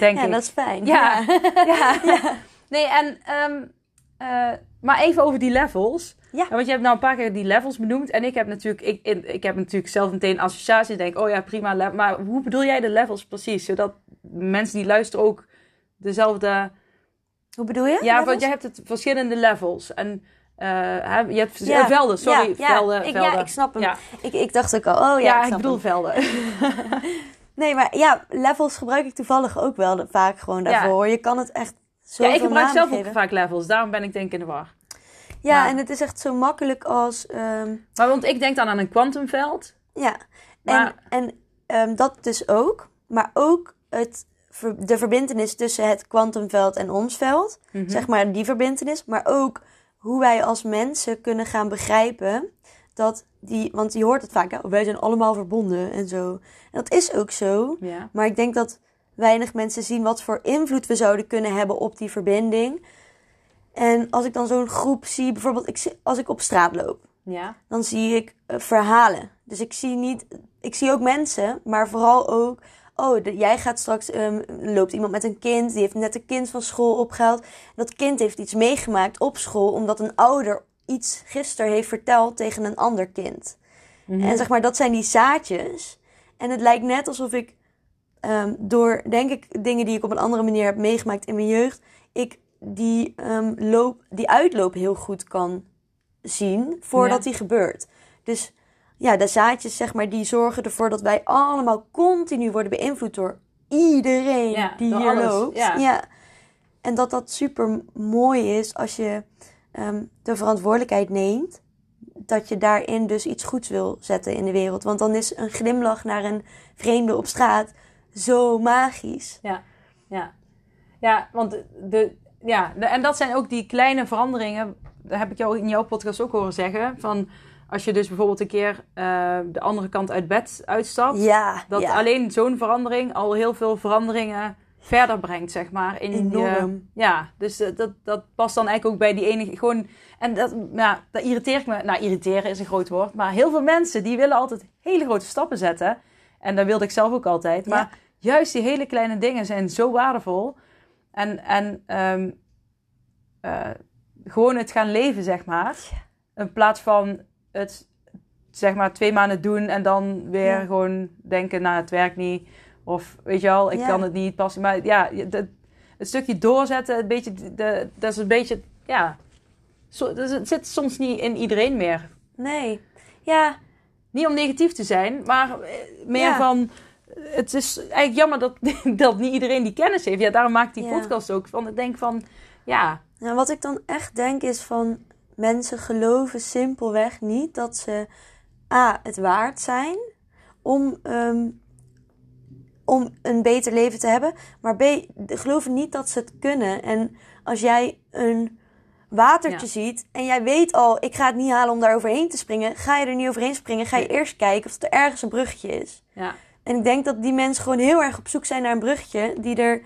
denk ja, ik. Dat is fijn. Ja, ja. ja. ja. Nee, en... Um, uh, maar even over die levels. Ja. Want je hebt nou een paar keer die levels benoemd. En ik heb natuurlijk, ik, ik heb natuurlijk zelf meteen associatie. Ik denk, oh ja, prima. Maar hoe bedoel jij de levels precies? Zodat mensen die luisteren ook dezelfde... Hoe bedoel je? Ja, levels? Want jij hebt het verschillende levels. En Uh, je hebt ja. velden, sorry. Ja, ja. Velden, velden. Ik, ja, ik snap hem. Ja. Ik, ik dacht ook al, oh ja, ja ik, ik bedoel hem. velden. Nee, maar ja, levels gebruik ik toevallig ook wel vaak gewoon daarvoor. Ja. Je kan het echt zoveel namen geven. Ja, ik gebruik zelf ook vaak levels. Daarom ben ik denk in de war. Ja, maar. En het is echt zo makkelijk als... Um... Maar want ik denk dan aan een kwantumveld. Ja, maar... en, en um, dat dus ook. Maar ook het... de verbintenis tussen het kwantumveld en ons veld. Mm-hmm. Zeg maar die verbintenis. Maar ook hoe wij als mensen kunnen gaan begrijpen dat die... Want je hoort het vaak, hè? Wij zijn allemaal verbonden en zo. En dat is ook zo. Ja. Maar ik denk dat weinig mensen zien wat voor invloed we zouden kunnen hebben op die verbinding. En als ik dan zo'n groep zie... Bijvoorbeeld ik, als ik op straat loop. Ja. Dan zie ik uh, verhalen. Dus ik zie niet... Ik zie ook mensen, maar vooral ook... Oh, de, jij gaat straks, um, loopt iemand met een kind, die heeft net een kind van school opgehaald. Dat kind heeft iets meegemaakt op school, omdat een ouder iets gisteren heeft verteld tegen een ander kind. Mm-hmm. En zeg maar, dat zijn die zaadjes. En het lijkt net alsof ik um, door, denk ik, dingen die ik op een andere manier heb meegemaakt in mijn jeugd, ik die, um, loop, die uitloop heel goed kan zien voordat ja. die gebeurt. Dus... Ja, de zaadjes, zeg maar, die zorgen ervoor dat wij allemaal continu worden beïnvloed door iedereen ja, die door hier alles. loopt. Ja. Ja. En dat dat super mooi is als je um, de verantwoordelijkheid neemt. Dat je daarin dus iets goeds wil zetten in de wereld. Want dan is een glimlach naar een vreemde op straat zo magisch. Ja, ja. ja want de, de, ja, de, en dat zijn ook die kleine veranderingen. Dat heb ik jou in jouw podcast ook horen zeggen. Van... Als je dus bijvoorbeeld een keer uh, de andere kant uit bed uitstapt. Ja, dat ja. alleen zo'n verandering al heel veel veranderingen verder brengt, zeg maar. In Enorm. Die, uh, ja, dus uh, dat, dat past dan eigenlijk ook bij die enige... Gewoon, en dat, nou, dat irriteert me. Nou, irriteren is een groot woord. Maar heel veel mensen, die willen altijd hele grote stappen zetten. En dat wilde ik zelf ook altijd. Maar ja. juist die hele kleine dingen zijn zo waardevol. En, en um, uh, gewoon het gaan leven, zeg maar. In plaats van... het zeg maar twee maanden doen en dan weer ja. gewoon denken, nou het werkt niet. Of weet je wel, ik ja. kan het niet passen. Maar ja, het, het stukje doorzetten, een beetje, de, dat is een beetje, ja. Zo, dus het zit soms niet in iedereen meer. Nee, ja. Niet om negatief te zijn, maar meer ja. van, het is eigenlijk jammer dat, dat niet iedereen die kennis heeft. Ja, daarom maak ik die ja. podcast ook. Want ik denk van, ja. Nou, wat ik dan echt denk is van... Mensen geloven simpelweg niet dat ze a, het waard zijn om, um, om een beter leven te hebben. Maar b, geloven niet dat ze het kunnen. En als jij een watertje ja. ziet en jij weet al, ik ga het niet halen om daar overheen te springen. Ga je er niet overheen springen, ga je ja. eerst kijken of er ergens een bruggetje is. Ja. En ik denk dat die mensen gewoon heel erg op zoek zijn naar een bruggetje die er...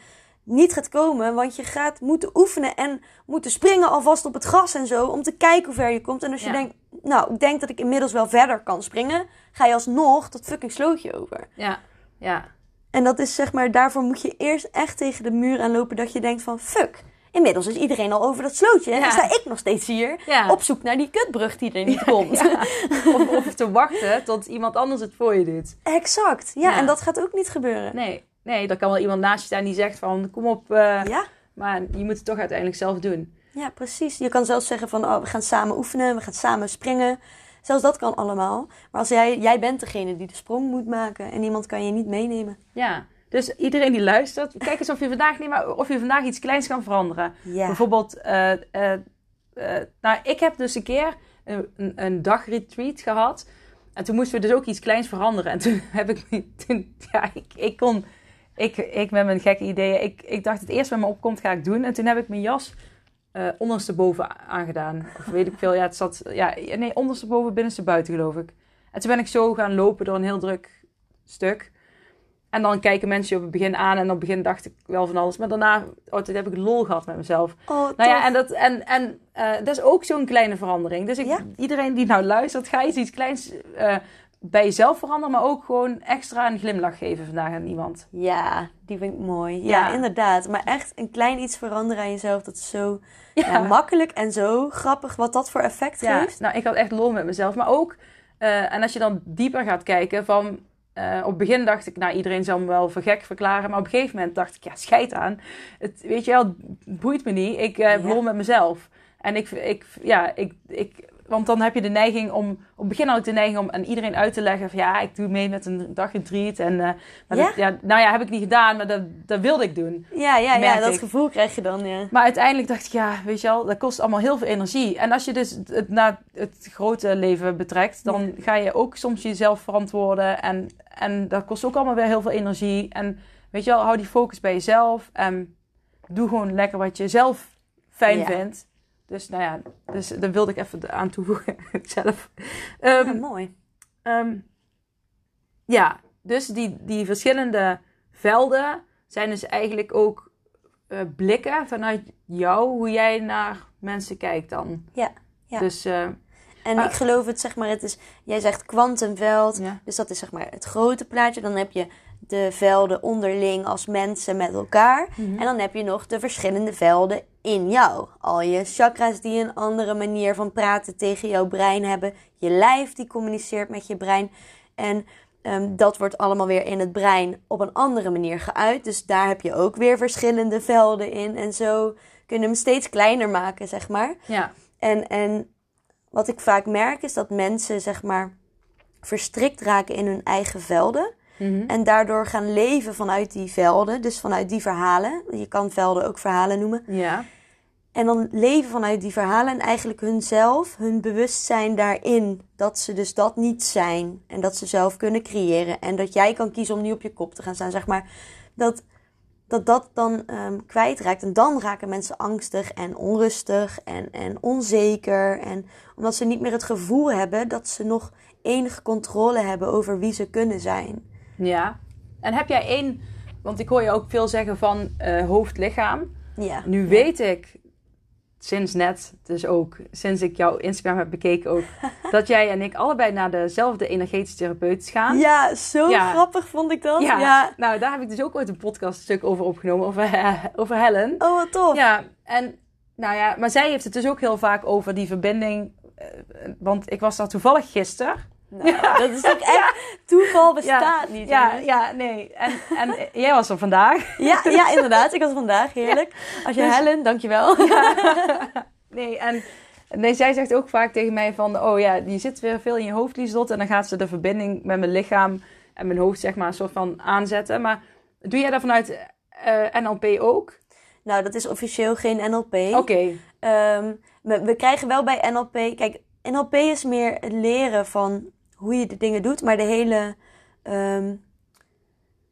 niet gaat komen, want je gaat moeten oefenen en moeten springen alvast op het gras en zo, om te kijken hoe ver je komt. En als ja. je denkt, nou, ik denk dat ik inmiddels wel verder kan springen, ga je alsnog dat fucking slootje over. Ja, ja. En dat is zeg maar, daarvoor moet je eerst echt tegen de muur aanlopen dat je denkt van, fuck, inmiddels is iedereen al over dat slootje. En ja. dan sta ik nog steeds hier, ja. op zoek naar die kutbrug die er niet ja, komt. Ja. Of, of te wachten tot iemand anders het voor je doet. Exact, ja, ja. En dat gaat ook niet gebeuren. Nee. Nee, dan kan wel iemand naast je staan die zegt van... kom op, uh, ja. maar je moet het toch uiteindelijk zelf doen. Ja, precies. Je kan zelfs zeggen van... oh, we gaan samen oefenen, we gaan samen springen. Zelfs dat kan allemaal. Maar als jij, jij bent degene die de sprong moet maken... en iemand kan je niet meenemen. Ja, dus iedereen die luistert... kijk eens of je vandaag, niet maar, of je vandaag iets kleins kan veranderen. Ja. Bijvoorbeeld... Uh, uh, uh, nou, ik heb dus een keer een, een, een dagretreat gehad. En toen moesten we dus ook iets kleins veranderen. En toen heb ik... Toen, ja, ik, ik kon... Ik, ik met mijn gekke ideeën. Ik, ik dacht het eerst wat me opkomt ga ik doen. En toen heb ik mijn jas uh, ondersteboven aangedaan. Of weet ik veel. Ja, het zat, ja, nee, ondersteboven, binnenste buiten geloof ik. En toen ben ik zo gaan lopen door een heel druk stuk. En dan kijken mensen je op het begin aan. En op het begin dacht ik wel van alles. Maar daarna oh, toen heb ik lol gehad met mezelf. Oh, nou ja, en, dat, en, en uh, dat is ook zo'n kleine verandering. Dus ik, ja? iedereen die nou luistert, ga eens iets kleins... Uh, bij jezelf veranderen, maar ook gewoon extra een glimlach geven vandaag aan iemand. Ja, die vind ik mooi. Ja, ja. inderdaad. Maar echt een klein iets veranderen aan jezelf, dat is zo ja. Ja, makkelijk en zo grappig wat dat voor effect ja. geeft. Nou, ik had echt lol met mezelf. Maar ook, uh, en als je dan dieper gaat kijken van, uh, op het begin dacht ik, nou iedereen zal me wel voor gek verklaren, maar op een gegeven moment dacht ik, ja schijt aan. Het, weet je wel, boeit me niet. Ik uh, heb ja. lol met mezelf. En ik, ik, ja, ik, ik, want dan heb je de neiging om, op het begin had ik de neiging om aan iedereen uit te leggen van ja, ik doe mee met een dagretreat. En, uh, maar ja? Dat, ja, nou ja, heb ik niet gedaan, maar dat, dat wilde ik doen. Ja, ja, ja dat ik. gevoel krijg je dan, ja. Maar uiteindelijk dacht ik, ja, weet je wel, dat kost allemaal heel veel energie. En als je dus het naar het grote leven betrekt, dan ja. ga je ook soms jezelf verantwoorden. En, en dat kost ook allemaal weer heel veel energie. En weet je wel, hou die focus bij jezelf. En doe gewoon lekker wat je zelf fijn ja. vindt. Dus nou ja, dus daar wilde ik even aan toevoegen zelf. Um, ja, mooi. Um, ja, dus die, die verschillende velden zijn dus eigenlijk ook uh, blikken vanuit jou, hoe jij naar mensen kijkt dan. Ja, ja. Dus, uh, en ah, ik geloof het, zeg maar, het is, jij zegt kwantumveld, ja. dus dat is zeg maar het grote plaatje. Dan heb je de velden onderling als mensen met elkaar. Mm-hmm. En dan heb je nog de verschillende velden in jou. Al je chakras die een andere manier van praten tegen jouw brein hebben. Je lijf die communiceert met je brein. En um, dat wordt allemaal weer in het brein op een andere manier geuit. Dus daar heb je ook weer verschillende velden in. En zo kun je hem steeds kleiner maken, zeg maar. Ja. En, en wat ik vaak merk is dat mensen, zeg maar, verstrikt raken in hun eigen velden. Mm-hmm. En daardoor gaan leven vanuit die velden. Dus vanuit die verhalen. Je kan velden ook verhalen noemen. Ja. En dan leven vanuit die verhalen. En eigenlijk hunzelf, hun bewustzijn daarin. Dat ze dus dat niet zijn. En dat ze zelf kunnen creëren. En dat jij kan kiezen om niet op je kop te gaan staan. Zeg maar dat dat, dat dan um, kwijtraakt. En dan raken mensen angstig en onrustig. En, en onzeker. En omdat ze niet meer het gevoel hebben dat ze nog enige controle hebben over wie ze kunnen zijn. Ja, en heb jij één, want ik hoor je ook veel zeggen van uh, hoofd-lichaam. Ja. Nu ja. weet ik, sinds net, dus ook sinds ik jouw Instagram heb bekeken ook, dat jij en ik allebei naar dezelfde energetische therapeut gaan. Ja, zo ja. grappig vond ik dat. Ja. ja, nou daar heb ik dus ook ooit een podcaststuk over opgenomen, over, uh, over Helen. Oh, wat tof. Ja, en nou ja, maar zij heeft het dus ook heel vaak over die verbinding, uh, want ik was daar toevallig gisteren. Nou, ja. dat is ook echt... Ja. Toeval bestaat ja. niet. Ja, ja, nee. En, en jij was er vandaag. Ja, ja, inderdaad. Ik was er vandaag. Heerlijk. Ja. Als je dus... Helen, dankjewel. Ja. Nee, en nee, zij zegt ook vaak tegen mij van... Oh ja, je zit weer veel in je hoofd, Lieselotte. En dan gaat ze de verbinding met mijn lichaam en mijn hoofd, zeg maar, een soort van aanzetten. Maar doe jij dat vanuit uh, N L P ook? Nou, dat is officieel geen N L P. Oké. Okay. Um, we, we krijgen wel bij N L P... Kijk, N L P is meer het leren van... hoe je de dingen doet, maar de hele... Um,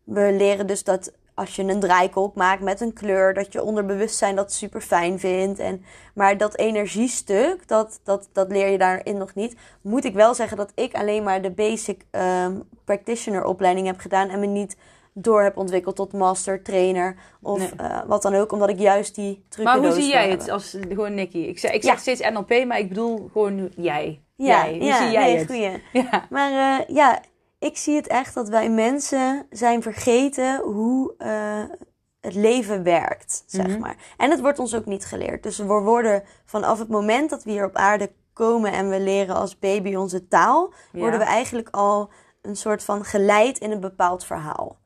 we leren dus dat als je een draaikolk maakt met een kleur... dat je onderbewustzijn dat super fijn vindt. En, maar dat energiestuk, dat, dat, dat leer je daarin nog niet. Moet ik wel zeggen dat ik alleen maar de basic um, practitioner opleiding heb gedaan... en me niet door heb ontwikkeld tot master, trainer of nee. uh, wat dan ook... omdat ik juist die trucendoos heb. Maar hoe zie jij het als gewoon Nikki? Ik zeg, ik zeg ja. steeds N L P, maar ik bedoel gewoon jij... Ja, ja, ja, zie jij nee, het? Goeie. Ja. Maar uh, ja, ik zie het echt dat wij mensen zijn vergeten hoe uh, het leven werkt, mm-hmm. zeg maar. En het wordt ons ook niet geleerd. Dus we worden vanaf het moment dat we hier op aarde komen en we leren als baby onze taal, ja. worden we eigenlijk al een soort van geleid in een bepaald verhaal.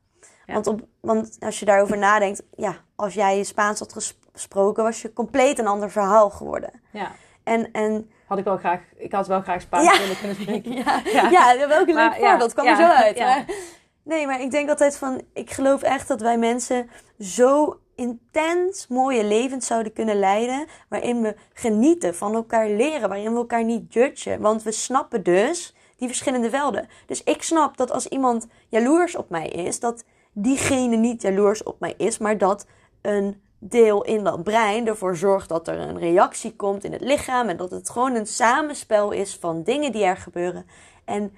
Ja. Want, op, want als je daarover nadenkt, ja, als jij je Spaans had gesproken, was je compleet een ander verhaal geworden. Ja. En, en Had ik wel graag, ik had wel graag Spaans willen ja. kunnen spreken. Ja, ja. ja welk leuk maar, voorbeeld. Ja. kwam ja. er zo uit. Ja. Maar, nee, maar ik denk altijd van... Ik geloof echt dat wij mensen zo intens mooie levens zouden kunnen leiden... waarin we genieten, van elkaar leren, waarin we elkaar niet judgen. Want we snappen dus die verschillende velden. Dus ik snap dat als iemand jaloers op mij is... dat diegene niet jaloers op mij is, maar dat een... deel in dat brein ervoor zorgt dat er een reactie komt in het lichaam... en dat het gewoon een samenspel is van dingen die er gebeuren. En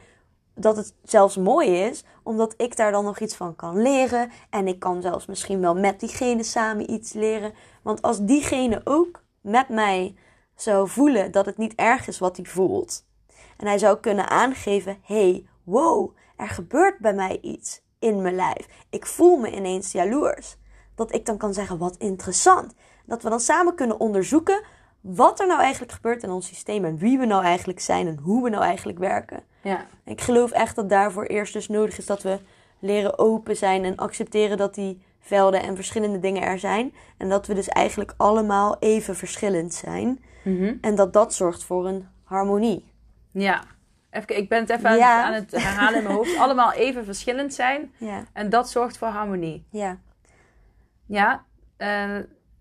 dat het zelfs mooi is, omdat ik daar dan nog iets van kan leren... en ik kan zelfs misschien wel met diegene samen iets leren. Want als diegene ook met mij zou voelen dat het niet erg is wat hij voelt... en hij zou kunnen aangeven, hey, wow, er gebeurt bij mij iets in mijn lijf. Ik voel me ineens jaloers... Dat ik dan kan zeggen, wat interessant. Dat we dan samen kunnen onderzoeken wat er nou eigenlijk gebeurt in ons systeem. En wie we nou eigenlijk zijn en hoe we nou eigenlijk werken. Ja. Ik geloof echt dat daarvoor eerst dus nodig is dat we leren open zijn. En accepteren dat die velden en verschillende dingen er zijn. En dat we dus eigenlijk allemaal even verschillend zijn. Mm-hmm. En dat dat zorgt voor een harmonie. Ja, even, ik ben het even ja. aan, het, aan het herhalen in mijn hoofd. Allemaal even verschillend zijn. Ja. En dat zorgt voor harmonie. Ja. Ja. Uh,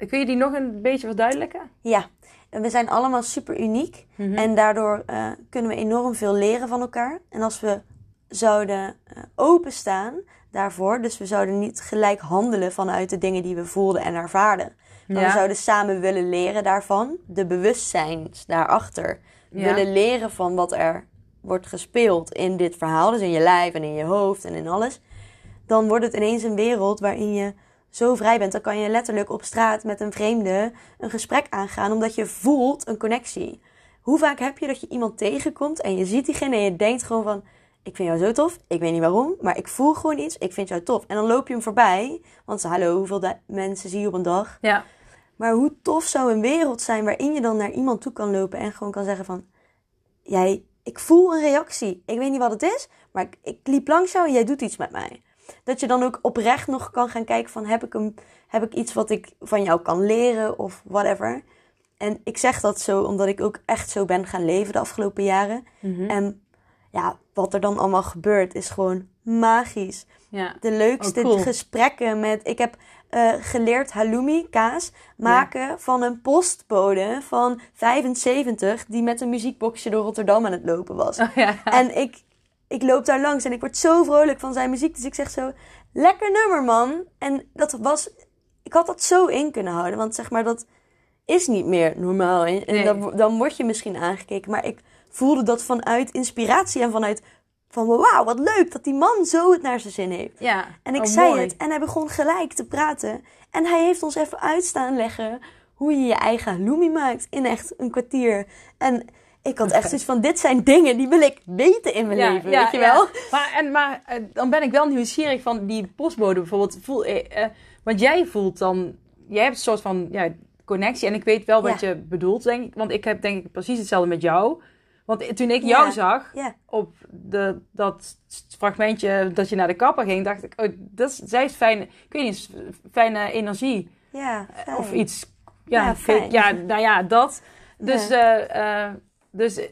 kun je die nog een beetje verduidelijken? Ja. We zijn allemaal super uniek. Mm-hmm. En daardoor uh, kunnen we enorm veel leren van elkaar. En als we zouden uh, openstaan daarvoor. Dus we zouden niet gelijk handelen vanuit de dingen die we voelden en ervaarden. Maar ja. we zouden samen willen leren daarvan. De bewustzijns daarachter. Ja. Willen leren van wat er wordt gespeeld in dit verhaal. Dus in je lijf en in je hoofd en in alles. Dan wordt het ineens een wereld waarin je zo vrij bent. Dan kan je letterlijk op straat met een vreemde een gesprek aangaan. Omdat je voelt een connectie. Hoe vaak heb je dat je iemand tegenkomt en je ziet diegene en je denkt gewoon van... Ik vind jou zo tof, ik weet niet waarom, maar ik voel gewoon iets, ik vind jou tof. En dan loop je hem voorbij, want hallo, hoeveel da- mensen zie je op een dag? Ja. Maar hoe tof zou een wereld zijn waarin je dan naar iemand toe kan lopen en gewoon kan zeggen van... Jij, ik voel een reactie, ik weet niet wat het is, maar ik, ik liep langs jou en jij doet iets met mij. Dat je dan ook oprecht nog kan gaan kijken van heb ik, een, heb ik iets wat ik van jou kan leren of whatever. En ik zeg dat zo omdat ik ook echt zo ben gaan leven de afgelopen jaren. Mm-hmm. En ja, wat er dan allemaal gebeurt is gewoon magisch. Ja. De leukste oh, cool. gesprekken met... Ik heb uh, geleerd halloumi, kaas, maken ja. van een postbode van vijfenzeventig... die met een muziekboxje door Rotterdam aan het lopen was. Oh, ja. En ik, ik loop daar langs en ik word zo vrolijk van zijn muziek. Dus ik zeg zo, lekker nummer, man. En dat was... Ik had dat zo in kunnen houden, want zeg maar dat is niet meer normaal. En nee. dan, dan word je misschien aangekeken, maar ik... voelde dat vanuit inspiratie en vanuit van wauw, wat leuk dat die man zo het naar zijn zin heeft. Ja, en ik oh, zei mooi. het en hij begon gelijk te praten. En hij heeft ons even uitstaan leggen hoe je je eigen halloumi maakt in echt een kwartier. En ik had echt zoiets van, dit zijn dingen die wil ik weten in mijn ja, leven, ja, weet je wel? Ja. Maar, en, maar dan ben ik wel nieuwsgierig van die postbode bijvoorbeeld. Voel, eh, eh, want jij voelt dan, jij hebt een soort van ja, connectie. En ik weet wel wat ja. je bedoelt, denk ik. Want ik heb denk ik precies hetzelfde met jou. Want toen ik jou ja, zag ja. op de, dat fragmentje dat je naar de kapper ging, dacht ik, oh, dat is, zij is fijn, ik weet niet, fijne energie. Ja, fijn. Of iets. Ja, ja, fijn. ja, nou ja, dat. Dus, ja. Uh, uh, dus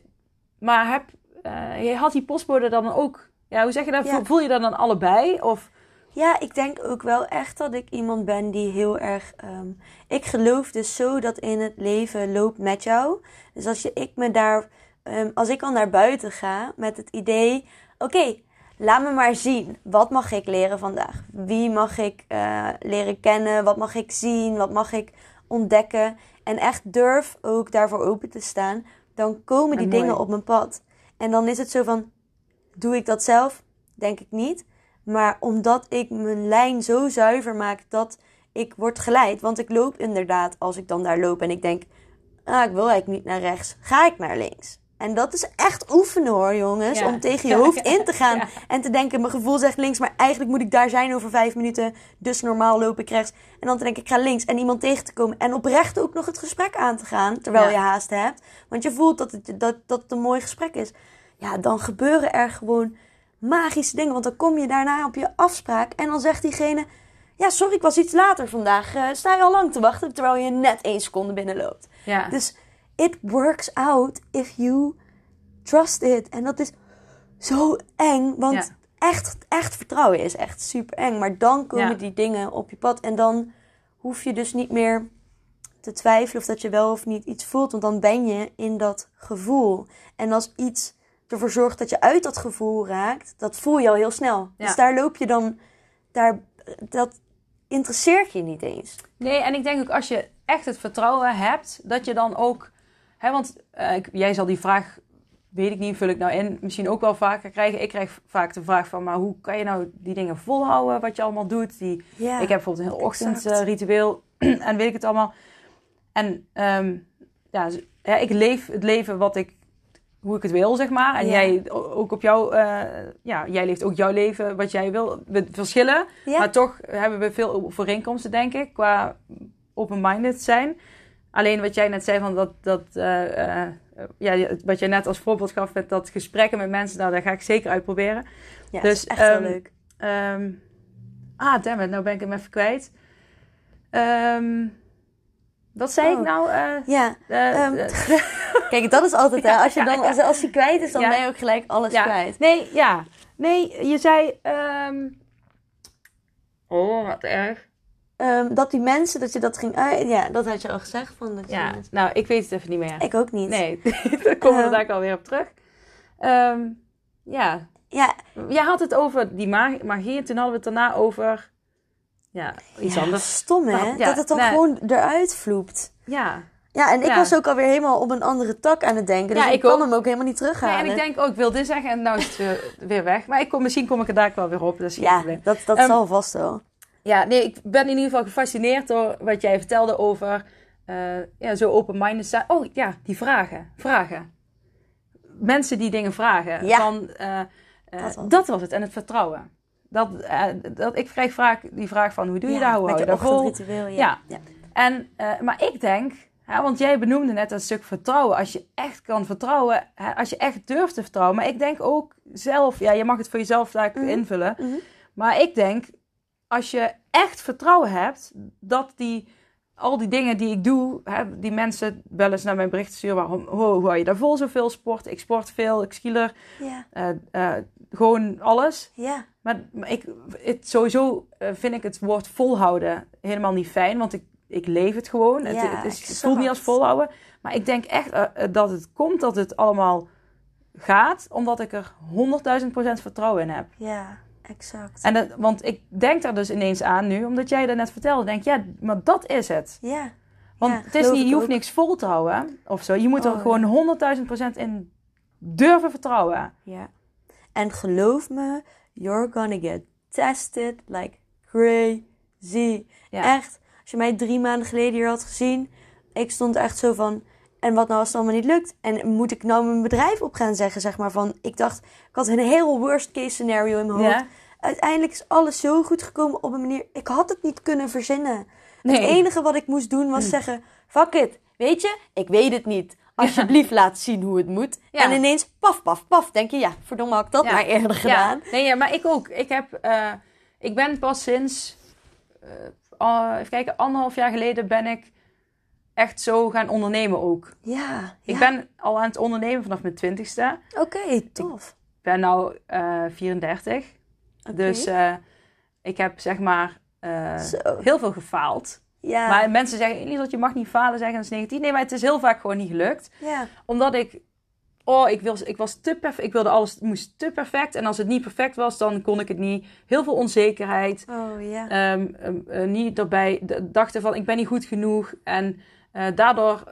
maar heb, uh, je had die postbode dan ook, ja, hoe zeg je dat, ja. voel je dat dan allebei? Of? Ja, ik denk ook wel echt dat ik iemand ben die heel erg... Um, ik geloof dus zo dat in het leven loopt met jou. Dus als je, ik me daar... Um, als ik al naar buiten ga met het idee... Oké, okay, laat me maar zien. Wat mag ik leren vandaag? Wie mag ik uh, leren kennen? Wat mag ik zien? Wat mag ik ontdekken? En echt durf ook daarvoor open te staan. Dan komen die en dingen mooi. op mijn pad. En dan is het zo van... Doe ik dat zelf? Denk ik niet. Maar omdat ik mijn lijn zo zuiver maak dat ik word geleid. Want ik loop inderdaad, als ik dan daar loop en ik denk... Ah, ik wil eigenlijk niet naar rechts. Ga ik naar links? En dat is echt oefenen hoor, jongens. Ja. Om tegen je hoofd in te gaan. Ja. En te denken, mijn gevoel zegt links. Maar eigenlijk moet ik daar zijn over vijf minuten. Dus normaal loop ik rechts. En dan denk ik, ik ga links. En iemand tegen te komen. En oprecht ook nog het gesprek aan te gaan. Terwijl ja. je haast hebt. Want je voelt dat het, dat, dat het een mooi gesprek is. Ja, dan gebeuren er gewoon magische dingen. Want dan kom je daarna op je afspraak. En dan zegt diegene... Ja, sorry, ik was iets later vandaag. Uh, sta je al lang te wachten. Terwijl je net één seconde binnenloopt. Ja. Dus... It works out if you trust it. En dat is zo eng. Want ja. echt, echt vertrouwen is echt super eng. Maar dan komen ja. die dingen op je pad. En dan hoef je dus niet meer te twijfelen of dat je wel of niet iets voelt. Want dan ben je in dat gevoel. En als iets ervoor zorgt dat je uit dat gevoel raakt, dat voel je al heel snel. Ja. Dus daar loop je dan... Daar, dat interesseert je niet eens. Nee, en ik denk ook als je echt het vertrouwen hebt, dat je dan ook... He, want uh, ik, jij zal die vraag, weet ik niet, vul ik nou in, misschien ook wel vaker krijgen. Ik krijg vaak de vraag van, maar hoe kan je nou die dingen volhouden, wat je allemaal doet? Die, yeah, ik heb bijvoorbeeld een heel ochtendritueel uh, en weet ik het allemaal. En um, ja, ja, ik leef het leven wat ik, hoe ik het wil, zeg maar. En yeah. jij ook op jou, uh, ja, jij leeft ook jouw leven wat jij wil. We verschillen, yeah. maar toch hebben we veel overeenkomsten, denk ik, qua open-minded zijn. Alleen wat jij net zei, van dat, dat, uh, uh, ja, wat jij net als voorbeeld gaf met dat gesprekken met mensen, nou, daar ga ik zeker uitproberen. Ja, dus, dat is echt um, wel leuk. Um, ah, damn it, nou ben ik hem even kwijt. Um, Wat zei oh. ik nou? Uh, ja. Uh, um, uh, Kijk, dat is altijd, hè. Als je dan, als, als je kwijt is, dan ja. ben je ook gelijk alles ja. kwijt. Nee, ja. Nee, je zei... Um... Oh, wat erg. Um, dat die mensen, dat je dat ging... Uh, ja, dat had je al gezegd. Van dat je ja, mensen... nou, ik weet het even niet meer. Ik ook niet. Nee, daar komen we daar um... alweer op terug. Um, ja. ja. Jij had het over die magie en toen hadden we het daarna over... Ja, iets ja, anders. Stom, hè? Dat, ja, dat het dan nee. gewoon eruit vloept. Ja. Ja, en ik ja. was ook alweer helemaal op een andere tak aan het denken. Dus ja, ik kon ook. hem ook helemaal niet terughalen. Nee, en ik denk ook, oh, ik wil dit zeggen en nou is het weer, weer weg. Maar ik kom, misschien kom ik er daar wel weer op. Dus ja, dat, dat um, zal vast wel. Ja, nee, ik ben in ieder geval gefascineerd door wat jij vertelde over uh, ja, zo open-minded zijn. Oh ja, die vragen. Vragen. Mensen die dingen vragen. Ja. Van, uh, uh, dat, was. dat was het. En het vertrouwen. Dat, uh, dat, ik krijg vaak die vraag van, hoe doe je ja, dat? Hoe hou je dat vol? Ritueel, ja. Ja. Ja. En, uh, maar ik denk, hè, want jij benoemde net dat stuk vertrouwen. Als je echt kan vertrouwen, hè, als je echt durft te vertrouwen. Maar ik denk ook zelf, ja, je mag het voor jezelf daar mm-hmm. invullen. Mm-hmm. Maar ik denk, als je echt vertrouwen hebt, dat die, al die dingen die ik doe, hè, die mensen wel eens naar mijn berichten sturen. Waarom, ho, hoe hou je daar vol zoveel sport? Ik sport veel, ik skieler. Yeah. Uh, uh, gewoon alles. Ja. Yeah. Maar ik, het, sowieso vind ik het woord volhouden helemaal niet fijn. Want ik, ik leef het gewoon. Het, ja, het, is, het voelt niet als volhouden. Maar ik denk echt uh, dat het komt dat het allemaal gaat. Omdat ik er honderdduizend procent vertrouwen in heb. Ja, exact. En dat, want ik denk daar dus ineens aan nu. Omdat jij dat net vertelde. Denk ja, maar dat is het. Ja. Want ja, het is niet, je hoeft ook. niks vol te houden. Of zo. Je moet er oh, gewoon honderdduizend procent in durven vertrouwen. Ja. En geloof me... You're gonna get tested like crazy. Ja. Echt. Als je mij drie maanden geleden hier had gezien. Ik stond echt zo van. En wat nou als het allemaal niet lukt? En moet ik nou mijn bedrijf op gaan zeggen? Zeg maar van. Ik dacht. Ik had een heel worst case scenario in mijn hoofd. Ja. Uiteindelijk is alles zo goed gekomen op een manier. Ik had het niet kunnen verzinnen. Nee. Het enige wat ik moest doen was hm. zeggen. Fuck it. Weet je? Ik weet het niet. Alsjeblieft, laat zien hoe het moet. Ja. En ineens, paf, paf, paf. Denk je, ja, verdomme, had ik dat ja. maar eerder gedaan. Ja. Nee, ja, maar ik ook. Ik, heb, uh, ik ben pas sinds... Uh, uh, even kijken, anderhalf jaar geleden ben ik echt zo gaan ondernemen ook. Ja. Ik ja. ben al aan het ondernemen vanaf mijn twintigste. Oké, okay, tof. Ik ben nou uh, vierendertig. Okay. Dus uh, ik heb, zeg maar, uh, heel veel gefaald. Ja. Maar mensen zeggen, Lieselotte, je mag niet falen zeggen, dat is negatief. Nee, maar het is heel vaak gewoon niet gelukt. Ja. Omdat ik, oh, ik, wil, ik was te perfect, ik wilde alles, het moest te perfect. En als het niet perfect was, dan kon ik het niet. Heel veel onzekerheid. Oh, ja. um, um, uh, niet erbij, d- dachten van, ik ben niet goed genoeg. En uh, daardoor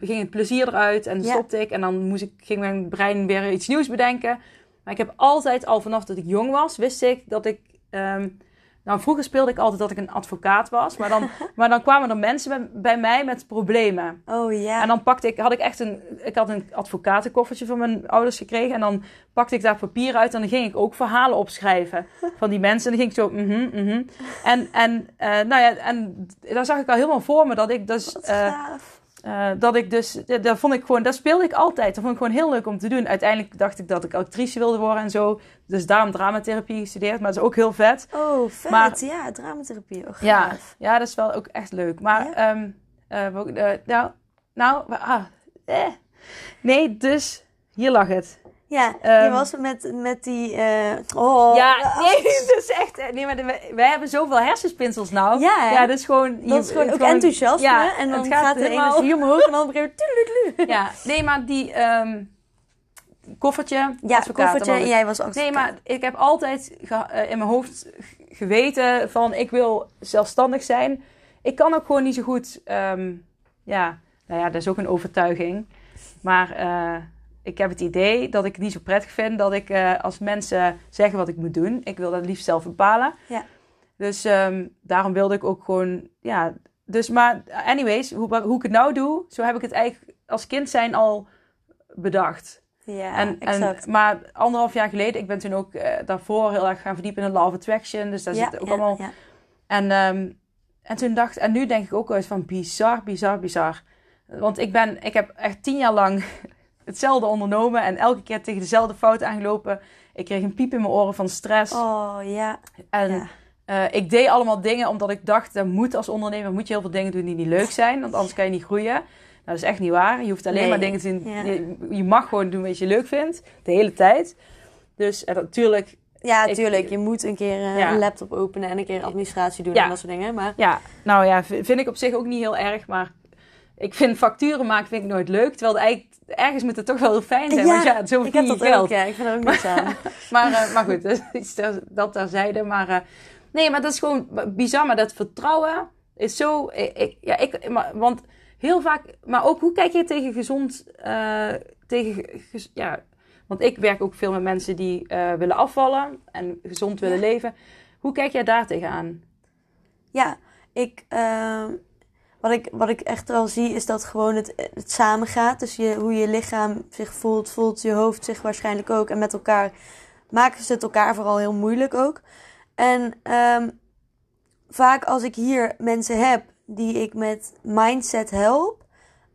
ging het plezier eruit en ja. stopte ik. En dan moest ik, ging mijn brein weer iets nieuws bedenken. Maar ik heb altijd, al vanaf dat ik jong was, wist ik dat ik... Um, Nou, vroeger speelde ik altijd dat ik een advocaat was. Maar dan, maar dan kwamen er mensen bij, bij mij met problemen. Oh ja. Yeah. En dan pakte ik, had ik echt een, ik had een advocatenkoffertje van mijn ouders gekregen. En dan pakte ik daar papier uit en dan ging ik ook verhalen opschrijven van die mensen. En dan ging ik zo, mhm, mhm. En, en, uh, nou ja, en daar zag ik al helemaal voor me dat ik dus... Wat gaaf. Uh, dat ik dus, dat vond ik gewoon, dat speelde ik altijd. Dat vond ik gewoon heel leuk om te doen. Uiteindelijk dacht ik dat ik actrice wilde worden en zo. Dus daarom dramatherapie gestudeerd. Maar dat is ook heel vet. Oh, vet. Maar, ja, dramatherapie. Oh, ja, ja, dat is wel ook echt leuk. Maar, ja. um, uh, uh, nou, nou ah, eh. nee, dus hier lag het. Ja, um, je was met, met die... Uh, oh, ja, nee, dat is echt... Nee, maar de, wij hebben zoveel hersenspinsels nou. Ja, ja dat is gewoon... Dat je, is gewoon ook gewoon, enthousiasme. Ja, en dan het gaat, gaat de energie omhoog en dan begint het... Ja, nee, maar die um, koffertje... Ja, koffertje en jij was ook... Nee, maar ik heb altijd ge, uh, in mijn hoofd geweten van... Ik wil zelfstandig zijn. Ik kan ook gewoon niet zo goed... Um, ja, nou ja, dat is ook een overtuiging. Maar... Uh, Ik heb het idee dat ik het niet zo prettig vind dat ik uh, als mensen zeggen wat ik moet doen. Ik wil dat liefst zelf bepalen. Ja. Dus um, daarom wilde ik ook gewoon... Ja, dus maar anyways, hoe, hoe ik het nou doe, zo heb ik het eigenlijk als kind zijn al bedacht. Ja, en, exact. En, maar anderhalf jaar geleden, ik ben toen ook uh, daarvoor heel erg gaan verdiepen in de Law of Attraction. Dus daar ja, zit ook ja, allemaal... Ja. En, um, en toen dacht... En nu denk ik ook uit van bizar, bizar, bizar. Want ik ben... Ik heb echt tien jaar lang... hetzelfde ondernomen en elke keer tegen dezelfde fout aangelopen. Ik kreeg een piep in mijn oren van stress. Oh, ja. En ja. Uh, ik deed allemaal dingen omdat ik dacht, dat moet als ondernemer moet je heel veel dingen doen die niet leuk zijn. Want anders kan je niet groeien. Nou, dat is echt niet waar. Je hoeft alleen nee. maar dingen te doen. Ja. Je, je mag gewoon doen wat je leuk vindt. De hele tijd. Dus natuurlijk... Ja, tuurlijk. Ik, je moet een keer uh, ja. een laptop openen en een keer administratie doen ja. en dat soort dingen. Maar... Ja, nou ja, vind ik op zich ook niet heel erg. Maar ik vind facturen maken vind ik nooit leuk. Terwijl eigenlijk, ergens moet het toch wel heel fijn zijn. Ja, want ja, zo ik heb dat geld. Ook. Ja, ik vind er ook niks aan. maar, uh, maar goed, dat is dat terzijde. Maar... Uh, Nee, maar dat is gewoon bizar. Maar dat vertrouwen is zo... Ik, ja, ik, maar, want heel vaak... Maar ook, hoe kijk je tegen gezond... Uh, tegen, gez, ja, want ik werk ook veel met mensen die uh, willen afvallen. En gezond willen ja. leven. Hoe kijk jij daar tegenaan? Ja, ik... Uh, wat, ik wat ik echt al zie is dat gewoon het, het samen gaat. Dus je, hoe je lichaam zich voelt, voelt je hoofd zich waarschijnlijk ook. En met elkaar maken ze het elkaar vooral heel moeilijk ook. En um, vaak als ik hier mensen heb die ik met mindset help,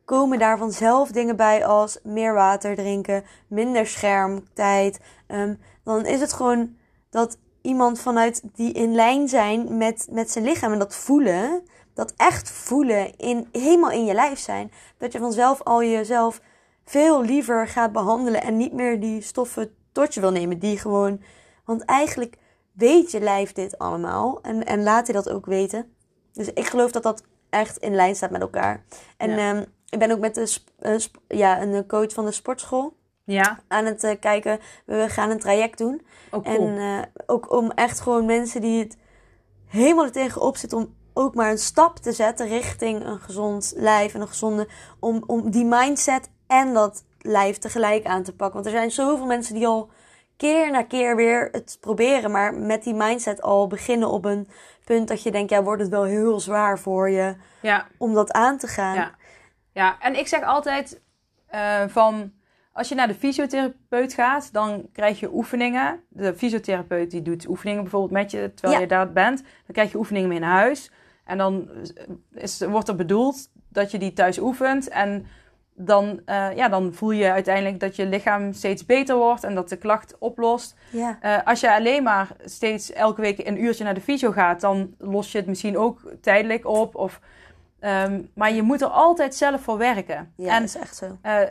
komen daar vanzelf dingen bij als meer water drinken, minder schermtijd. Um, dan is het gewoon dat iemand vanuit die in lijn zijn met, met zijn lichaam en dat voelen, dat echt voelen, in, helemaal in je lijf zijn. Dat je vanzelf al jezelf veel liever gaat behandelen en niet meer die stoffen tot je wil nemen. Die gewoon, want eigenlijk... Weet je lijf dit allemaal? En, en laat je dat ook weten. Dus ik geloof dat dat echt in lijn staat met elkaar. En ja. um, ik ben ook met de sp- uh, sp- ja, een coach van de sportschool ja. aan het uh, kijken. We gaan een traject doen. Oh, cool. En uh, ook om echt gewoon mensen die het helemaal er tegenop zitten... om ook maar een stap te zetten richting een gezond lijf en een gezonde... om, om die mindset en dat lijf tegelijk aan te pakken. Want er zijn zoveel mensen die al... keer na keer weer het proberen, maar met die mindset al beginnen op een punt dat je denkt, ja, wordt het wel heel zwaar voor je ja. om dat aan te gaan. Ja, ja. En ik zeg altijd uh, van, als je naar de fysiotherapeut gaat, dan krijg je oefeningen. De fysiotherapeut die doet oefeningen bijvoorbeeld met je, terwijl ja. je daar bent. Dan krijg je oefeningen mee naar huis. En dan is, wordt er bedoeld dat je die thuis oefent en... Dan, uh, ja, dan voel je uiteindelijk dat je lichaam steeds beter wordt en dat de klacht oplost. Ja. Uh, als je alleen maar steeds elke week een uurtje naar de fysio gaat, dan los je het misschien ook tijdelijk op. Of, um, maar je moet er altijd zelf voor werken. Ja, en, dat is echt zo. Uh, uh,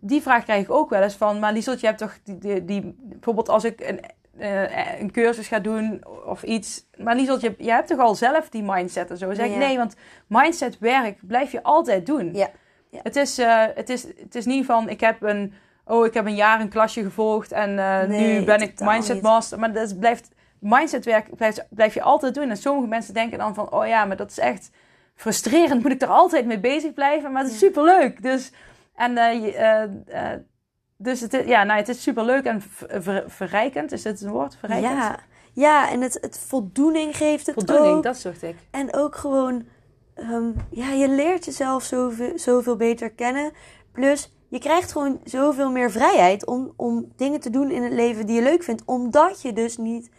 die vraag krijg ik ook wel eens van, maar Lieselotte, je hebt toch die, die, die, bijvoorbeeld als ik een, uh, een cursus ga doen of iets. Maar Lieselotte, je, je hebt toch al zelf die mindset en zo? Dan zeg ik, ja. nee, want mindset werk blijf je altijd doen. Ja. Ja. Het is, uh, het is, het is niet van, ik heb een, oh, ik heb een jaar een klasje gevolgd en uh, nee, nu ben ik mindset niet. master. Maar dat blijft, mindsetwerk blijf, blijf je altijd doen. En sommige mensen denken dan van, oh ja, maar dat is echt frustrerend. Moet ik er altijd mee bezig blijven? Maar het is superleuk. Dus, en, uh, uh, uh, dus het, ja, nou, het is superleuk en ver, ver, verrijkend. Is dit een woord? Verrijkend? Ja, ja en het, het voldoening geeft het voldoening, ook. Dat zocht ik. En ook gewoon... Um, ja, je leert jezelf zoveel, zoveel beter kennen. Plus, je krijgt gewoon zoveel meer vrijheid om, om dingen te doen in het leven die je leuk vindt. Omdat je dus niet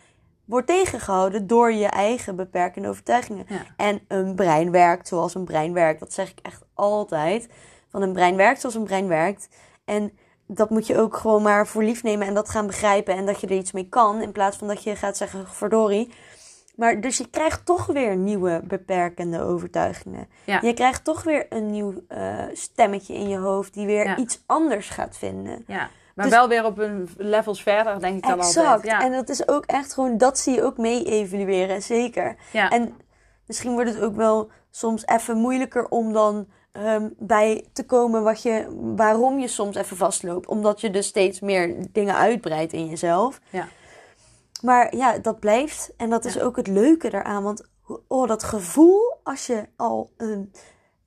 wordt tegengehouden door je eigen beperkende overtuigingen. Ja. En een brein werkt zoals een brein werkt. Dat zeg ik echt altijd. Van een brein werkt zoals een brein werkt. En dat moet je ook gewoon maar voor lief nemen en dat gaan begrijpen. En dat je er iets mee kan. In plaats van dat je gaat zeggen, verdorie... Maar dus je krijgt toch weer nieuwe beperkende overtuigingen. Ja. Je krijgt toch weer een nieuw uh, stemmetje in je hoofd die weer ja. iets anders gaat vinden. Ja. Maar dus, wel weer op een levels verder, denk ik dan exact. altijd. Exact. Ja. En dat is ook echt gewoon, dat zie je ook mee evalueren, zeker. Ja. En misschien wordt het ook wel soms even moeilijker om dan um, bij te komen wat je, waarom je soms even vastloopt. Omdat je dus steeds meer dingen uitbreidt in jezelf. Ja. Maar ja, dat blijft. En dat is ja. ook het leuke daaraan. Want oh, dat gevoel als je al een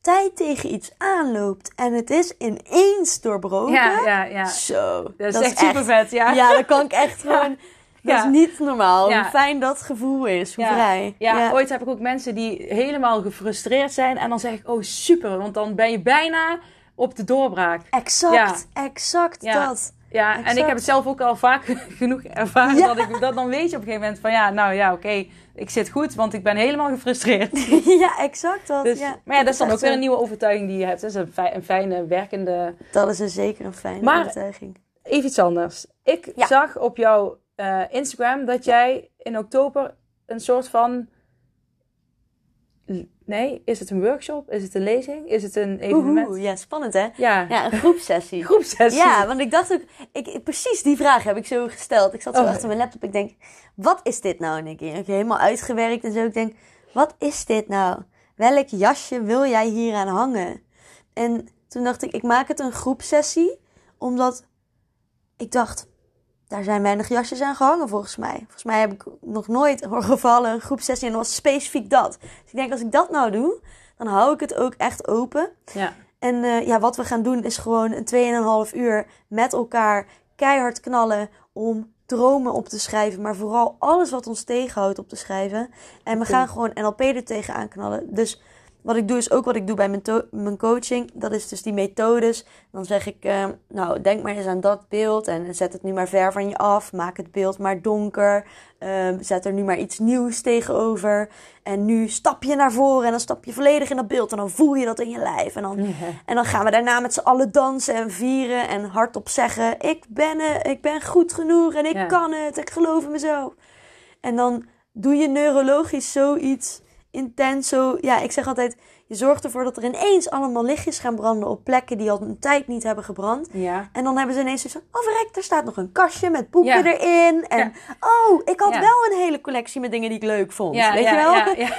tijd tegen iets aanloopt. En het is ineens doorbroken. Ja, ja, ja. Zo. Dat is dat echt super vet, ja. Ja, dat kan ik echt ja. gewoon... Dat ja. is niet normaal. Ja. Hoe fijn dat gevoel is. Hoe ja. vrij. Ja. Ja, ooit heb ik ook mensen die helemaal gefrustreerd zijn. En dan zeg ik, oh super. Want dan ben je bijna op de doorbraak. Exact, ja. exact ja. dat. Ja, exact. En ik heb het zelf ook al vaak genoeg ervaren ja. dat ik dat dan weet je op een gegeven moment van ja, nou ja, oké, okay, ik zit goed, want ik ben helemaal gefrustreerd. Ja, exact dat. Dus, ja. Maar ja, dat is dan ook weer een nieuwe overtuiging die je hebt. Dat is een, fi- een fijne, werkende... Dat is een zeker een fijne maar, overtuiging. Even iets anders. Ik ja. zag op jouw uh, Instagram dat jij in oktober een soort van... Nee, is het een workshop? Is het een lezing? Is het een evenement? Oehoe, ja, spannend hè? Ja, ja een groepsessie. groepsessie. Ja, want ik dacht ook... Ik, ik, precies die vraag heb ik zo gesteld. Ik zat zo oh. achter mijn laptop. Ik denk, wat is dit nou, Nikki? Ik heb helemaal uitgewerkt en zo. Ik denk, wat is dit nou? Welk jasje wil jij hier aan hangen? En toen dacht ik, ik maak het een groepsessie. Omdat ik dacht... Daar zijn weinig jasjes aan gehangen volgens mij. Volgens mij heb ik nog nooit gevallen een groepsessie en was specifiek dat. Dus ik denk als ik dat nou doe, dan hou ik het ook echt open. Ja. En uh, ja, wat we gaan doen is gewoon een twee en een half uur met elkaar keihard knallen om dromen op te schrijven. Maar vooral alles wat ons tegenhoudt op te schrijven. En we gaan gewoon N L P er tegenaan knallen. Dus wat ik doe is ook wat ik doe bij mijn, to- mijn coaching. Dat is dus die methodes. Dan zeg ik, uh, nou denk maar eens aan dat beeld. En zet het nu maar ver van je af. Maak het beeld maar donker. Uh, zet er nu maar iets nieuws tegenover. En nu stap je naar voren. En dan stap je volledig in dat beeld. En dan voel je dat in je lijf. En dan, mm-hmm. en dan gaan we daarna met z'n allen dansen en vieren. En hardop zeggen, ik ben, uh, ik ben goed genoeg. En ik yeah. kan het. Ik geloof in mezelf. En dan doe je neurologisch zoiets... intens zo, ja, ik zeg altijd, je zorgt ervoor dat er ineens allemaal lichtjes gaan branden op plekken die al een tijd niet hebben gebrand. Ja. En dan hebben ze ineens zo, oh verrek, daar staat nog een kastje met boeken ja. erin. En ja. oh, ik had ja. wel een hele collectie met dingen die ik leuk vond. Ja, weet ja, je wel? Ja, ja.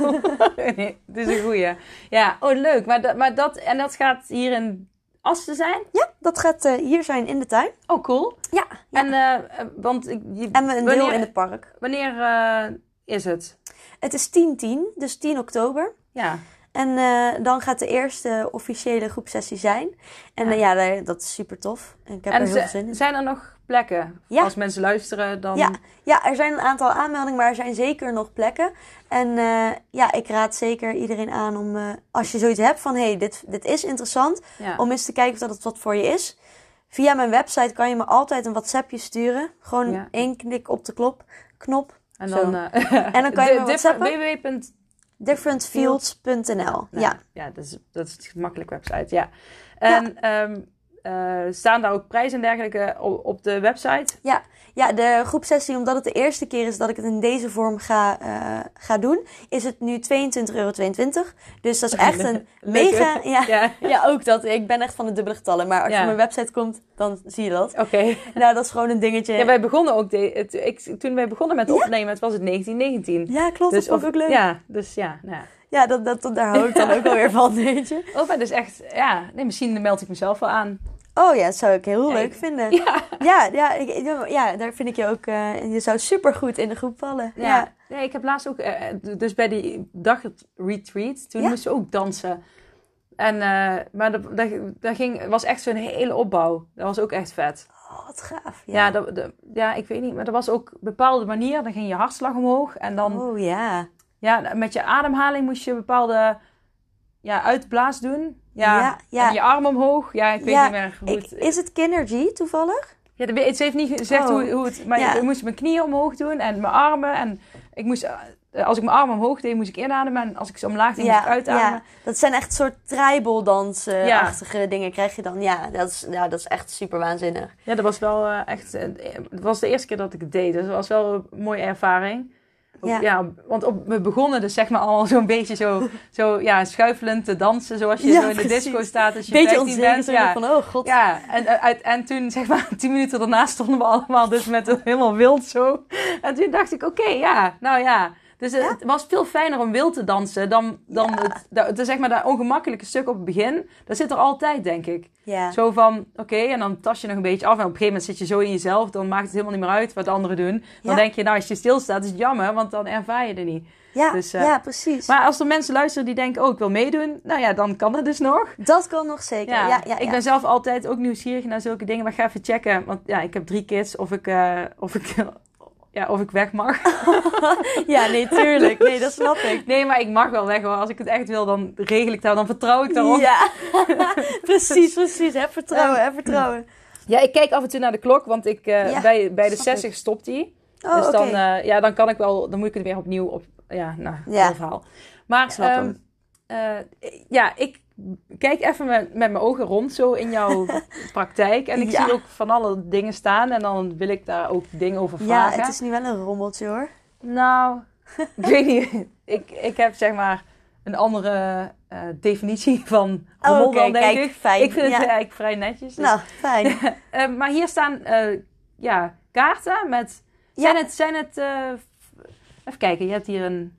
Oh, nee, dit is een goeie. Ja, oh leuk. Maar dat, maar dat, en dat gaat hier in Asten zijn? Ja, dat gaat uh, hier zijn in de tuin. Oh, cool. Ja. ja. En, uh, want, je, en een deel wanneer, in het park. Wanneer uh, is het? Het is tien tien, dus tien oktober. Ja. En uh, dan gaat de eerste officiële groepsessie zijn. En ja, uh, ja dat is super tof. En ik heb en er heel z- veel zin in. Zijn er nog plekken? Ja. Als mensen luisteren dan... Ja. ja, er zijn een aantal aanmeldingen, maar er zijn zeker nog plekken. En uh, ja, ik raad zeker iedereen aan om... Uh, als je zoiets hebt van, hé, hey, dit, dit is interessant. Ja. Om eens te kijken of dat het wat voor je is. Via mijn website kan je me altijd een WhatsAppje sturen. Gewoon ja. één klik op de klop, knop. En dan, uh, en dan kan je me WhatsAppen. different fields dot n l Ja, ja. ja dat, is, dat is een makkelijke website. Ja. En ja. Um, uh, staan daar ook prijzen en dergelijke op, op de website? Ja. ja, de groepsessie, omdat het de eerste keer is dat ik het in deze vorm ga, uh, ga doen, is het nu tweeëntwintig euro tweeëntwintig. Dus dat is echt een mega... Ja, ja. ja, ook dat. Ik ben echt van de dubbele getallen. Maar als ja. je op mijn website komt, dan zie je dat. Oké. Okay. Nou, dat is gewoon een dingetje. Ja, wij begonnen ook... De, het, ik, toen wij begonnen met opnemen, het was het negentien negentien. Ja, klopt. Dus, dat vond ik ook leuk. Ja, dus ja, nou ja. Ja, dat, dat, daar hou ik dan ook wel weer van, weet je. Oh, maar dus echt... Ja, nee, misschien meld ik mezelf wel aan. Oh ja, dat zou ik heel ja, leuk ik... vinden. Ja, ja, ja, ik, ja, daar vind ik je ook... Uh, je zou supergoed in de groep vallen. Ja, ja. Nee, ik heb laatst ook... Uh, dus bij die dagretreat, toen ja. moesten we ook dansen. En, uh, maar dat, dat, dat ging, was echt zo'n hele opbouw. Dat was ook echt vet. Oh, wat gaaf. Ja, ja, dat, dat, ja ik weet niet. Maar dat was ook een bepaalde manier. Dan ging je hartslag omhoog. En dan... Oh ja. Ja, met je ademhaling moest je bepaalde... Ja, uitblaas doen. Ja, ja, ja. En je arm omhoog. Ja, ik weet ja, niet meer hoe het... Ik, is het Kinergy toevallig? Ja, ze heeft niet gezegd oh. hoe, hoe het... Maar ja. ik moest mijn knieën omhoog doen en mijn armen. En ik moest... Als ik mijn armen omhoog deed, moest ik inademen. En als ik ze omlaag deed, ja, moest ik uitademen. Ja. Dat zijn echt soort tribaldans-achtige ja. dingen krijg je dan. Ja, dat is, ja, dat is echt super waanzinnig. Ja, dat was wel uh, echt... Het was de eerste keer dat ik het deed. Dus dat was wel een mooie ervaring. Ja. ja, want op, we begonnen dus zeg maar al zo'n beetje zo, zo ja, schuifelend te dansen. Zoals je ja, zo in de disco staat als je vijftien bent. Ja. Van, oh god. Ja, en, en, en toen zeg maar tien minuten daarna stonden we allemaal dus met het helemaal wild zo. En toen dacht ik, oké, okay, ja, nou ja. Dus ja? het was veel fijner om wild te dansen dan, dan ja. het, dat, dat, zeg maar, dat ongemakkelijke stuk op het begin. Dat zit er altijd, denk ik. Ja. Zo van, oké, okay, en dan tas je nog een beetje af. En op een gegeven moment zit je zo in jezelf. Dan maakt het helemaal niet meer uit wat anderen doen. Dan ja. denk je, nou, als je stilstaat is het jammer, want dan ervaar je er niet. Ja, dus, uh, ja, precies. Maar als er mensen luisteren die denken, oh, ik wil meedoen. Nou ja, dan kan dat dus nog. Dat kan nog zeker, ja. ja, ja ik ja. ben zelf altijd ook nieuwsgierig naar zulke dingen. Maar ga even checken, want ja, ik heb drie kids. Of ik... Uh, of ik Ja, of ik weg mag. Ja, nee, tuurlijk. Nee, dat snap ik. Nee, maar ik mag wel weg hoor. Als ik het echt wil, dan regel ik dat. Dan vertrouw ik daarop. Ja, precies, precies. Heb vertrouwen, heb vertrouwen. Ja, ik kijk af en toe naar de klok. Want ik, uh, ja, bij, bij de zestig ik. stopt die. Oh, dus dan, okay. uh, ja, dan kan ik wel... Dan moet ik het weer opnieuw op... Ja, nou, ja. verhaal. Maar, um, uh, ja, ik... Kijk even met, met mijn ogen rond zo in jouw praktijk. En ik ja. zie ook van alle dingen staan. En dan wil ik daar ook dingen over vragen. Ja, het is nu wel een rommeltje hoor. Nou, ik weet niet. Ik, ik heb zeg maar een andere uh, definitie van rommel oh, okay, dan denk kijk, ik. Fijn. Ik vind ja. het eigenlijk vrij netjes. Dus. Nou, fijn. uh, maar hier staan uh, ja, kaarten met... Zijn ja. het... Zijn het uh, even kijken, je hebt hier een...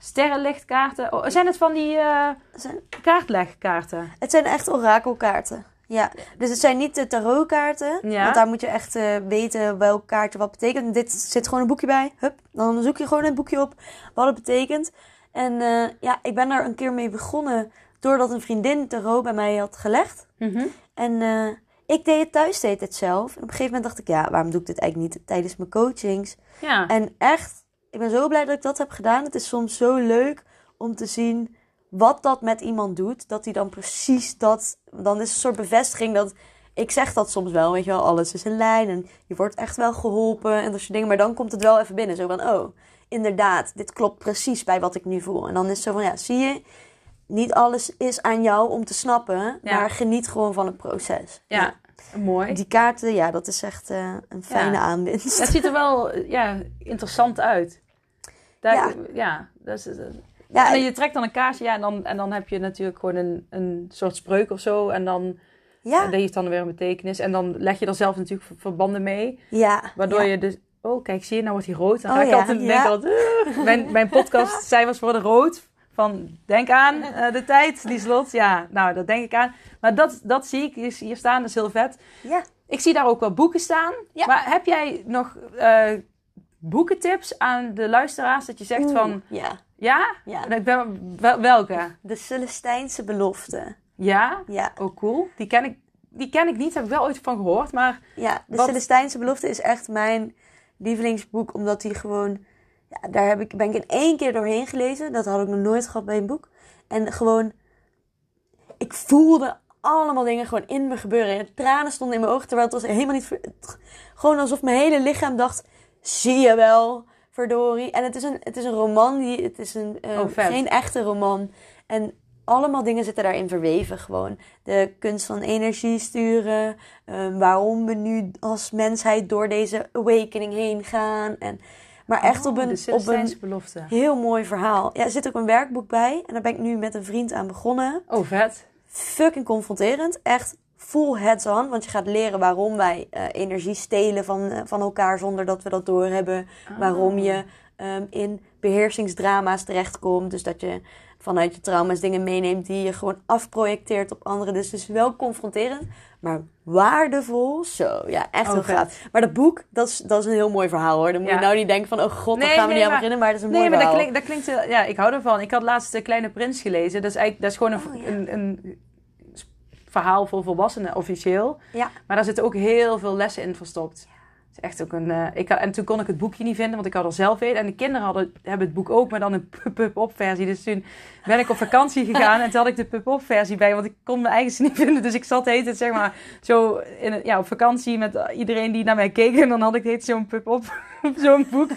Sterrenlichtkaarten. Oh, zijn het van die uh, zijn... kaartlegkaarten? Het zijn echt orakelkaarten. Ja, dus het zijn niet de tarotkaarten. Ja. Want daar moet je echt uh, weten welk kaartje wat betekent. Dit zit gewoon een boekje bij. Hup, dan zoek je gewoon een boekje op wat het betekent. En uh, ja, ik ben daar een keer mee begonnen doordat een vriendin tarot bij mij had gelegd. Mm-hmm. En uh, ik deed het thuis deed het zelf. En op een gegeven moment dacht ik, ja, waarom doe ik dit eigenlijk niet tijdens mijn coachings? Ja. En echt... Ik ben zo blij dat ik dat heb gedaan. Het is soms zo leuk om te zien wat dat met iemand doet. Dat hij dan precies dat... Dan is het een soort bevestiging dat... Ik zeg dat soms wel, weet je wel. Alles is in lijn en je wordt echt wel geholpen en dat soort dingen. Maar dan komt het wel even binnen. Zo van, oh, inderdaad. Dit klopt precies bij wat ik nu voel. En dan is het zo van, ja, zie je... Niet alles is aan jou om te snappen. Ja. Maar geniet gewoon van het proces. Ja. ja. Mooi. Die kaarten, ja, dat is echt uh, een fijne ja. aanwinst. Het ziet er wel ja, interessant uit. Daar, ja. ja, dat is, dat is, ja en je trekt dan een kaartje ja, en, dan, en dan heb je natuurlijk gewoon een, een soort spreuk of zo. En dan ja. en dat heeft dan weer een betekenis. En dan leg je er zelf natuurlijk verbanden mee. Ja. Waardoor ja. je dus... Oh, kijk, zie je, nou wordt hij rood. Dan ga oh, ik ja. altijd ja. denken altijd... Uh, mijn, mijn podcast, cijfers worden rood... Van, denk aan uh, de tijd, Lieselotte. Ja, nou, dat denk ik aan. Maar dat, dat zie ik hier, hier staan, dat is heel vet. Ja. Ik zie daar ook wel boeken staan. Ja. Maar heb jij nog uh, boekentips aan de luisteraars? Dat je zegt Oeh, van... Ja. Ja? ja. Ik ben, wel, welke? De Celestijnse Belofte. Ja? Ja. Oh, cool. Die ken ik, die ken ik niet, daar heb ik wel ooit van gehoord. Maar ja, de wat... Celestijnse Belofte is echt mijn lievelingsboek. Omdat die gewoon... Ja, daar heb ik, ben ik in één keer doorheen gelezen. Dat had ik nog nooit gehad bij een boek. En gewoon... Ik voelde allemaal dingen gewoon in me gebeuren. En tranen stonden in mijn ogen. Terwijl het was helemaal niet... Ver... Gewoon alsof mijn hele lichaam dacht... Zie je wel, verdorie. En het is een, het is een roman. Die, het is een, uh, oh, geen echte roman. En allemaal dingen zitten daarin verweven gewoon. De kunst van energie sturen. Uh, waarom we nu als mensheid door deze awakening heen gaan. En... Maar echt oh, op een, op een heel mooi verhaal. Ja, er zit ook een werkboek bij. En daar ben ik nu met een vriend aan begonnen. Oh, vet. Fucking confronterend. Echt full heads-on. Want je gaat leren waarom wij uh, energie stelen van, uh, van elkaar zonder dat we dat doorhebben. Oh. Waarom je um, in beheersingsdrama's terechtkomt. Dus dat je vanuit je trauma's dingen meeneemt die je gewoon afprojecteert op anderen. Dus het is wel confronterend, maar waardevol. Zo, ja, echt heel oh, gaaf. Maar dat boek, dat is, dat is een heel mooi verhaal hoor. Dan moet ja. je nou niet denken van, oh god, nee, daar gaan we nee, niet maar, aan beginnen. Maar dat is een nee, mooi verhaal. Nee, maar dat klinkt, dat klinkt, ja, ik hou ervan. Ik had laatst De Kleine Prins gelezen. Dat is, eigenlijk, dat is gewoon een, oh, ja. een, een verhaal voor volwassenen, officieel. Ja. Maar daar zitten ook heel veel lessen in verstopt. Ja. Echt ook een, uh, ik had, en toen kon ik het boekje niet vinden, want ik had er zelf een. En de kinderen hadden, hebben het boek ook, maar dan een pub-up versie. Dus toen ben ik op vakantie gegaan en toen had ik de pub-up versie bij, want ik kon mijn eigen niet vinden. Dus ik zat de hele tijd, zeg maar, zo in een, ja, op vakantie met iedereen die naar mij keek. En dan had ik de hele tijd zo'n pub-up, zo'n boek.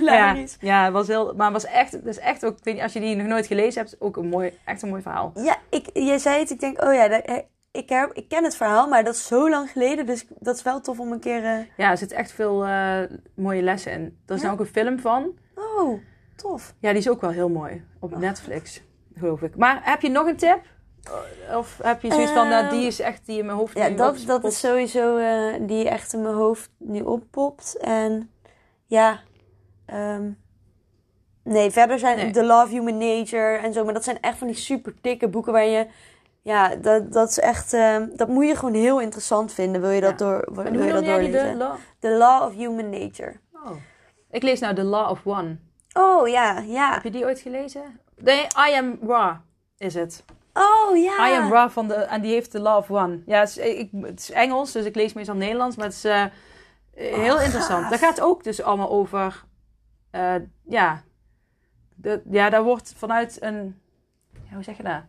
ja, ja, het was heel, maar het was echt, dus echt ook, ik weet niet, als je die nog nooit gelezen hebt, ook een mooi, echt een mooi verhaal. Ja, ik, jij zei het, ik denk, oh ja, dat, Ik, her, ik ken het verhaal, maar dat is zo lang geleden. Dus dat is wel tof om een keer... Uh... Ja, er zit echt veel uh, mooie lessen in. Er is ja? nou ook een film van. Oh, tof. Ja, die is ook wel heel mooi. Op oh. Netflix, geloof ik. Maar heb je nog een tip? Of heb je zoiets uh, van, nou, die is echt die in mijn hoofd ja, nu Ja, dat, dat is sowieso uh, die echt in mijn hoofd nu oppopt. En ja... Um... Nee, verder zijn nee. The Law of Human Nature en zo. Maar dat zijn echt van die super dikke boeken waar je... Ja, dat, dat is echt... Uh, dat moet je gewoon heel interessant vinden. Wil je dat, ja. door, wil, wil je dat doorlezen? De law? The Law of Human Nature. Oh. Ik lees nou The Law of One. Oh, ja, ja. Heb je die ooit gelezen? Nee, I Am Ra is het. Oh, ja. I Am Ra van de... En die heeft The Law of One. Ja, het is, ik, het is Engels, dus ik lees meestal Nederlands. Maar het is uh, heel oh, interessant. Gaaf. Daar gaat het ook dus allemaal over... Uh, ja. De, ja, daar wordt vanuit een... Ja, hoe zeg je dat?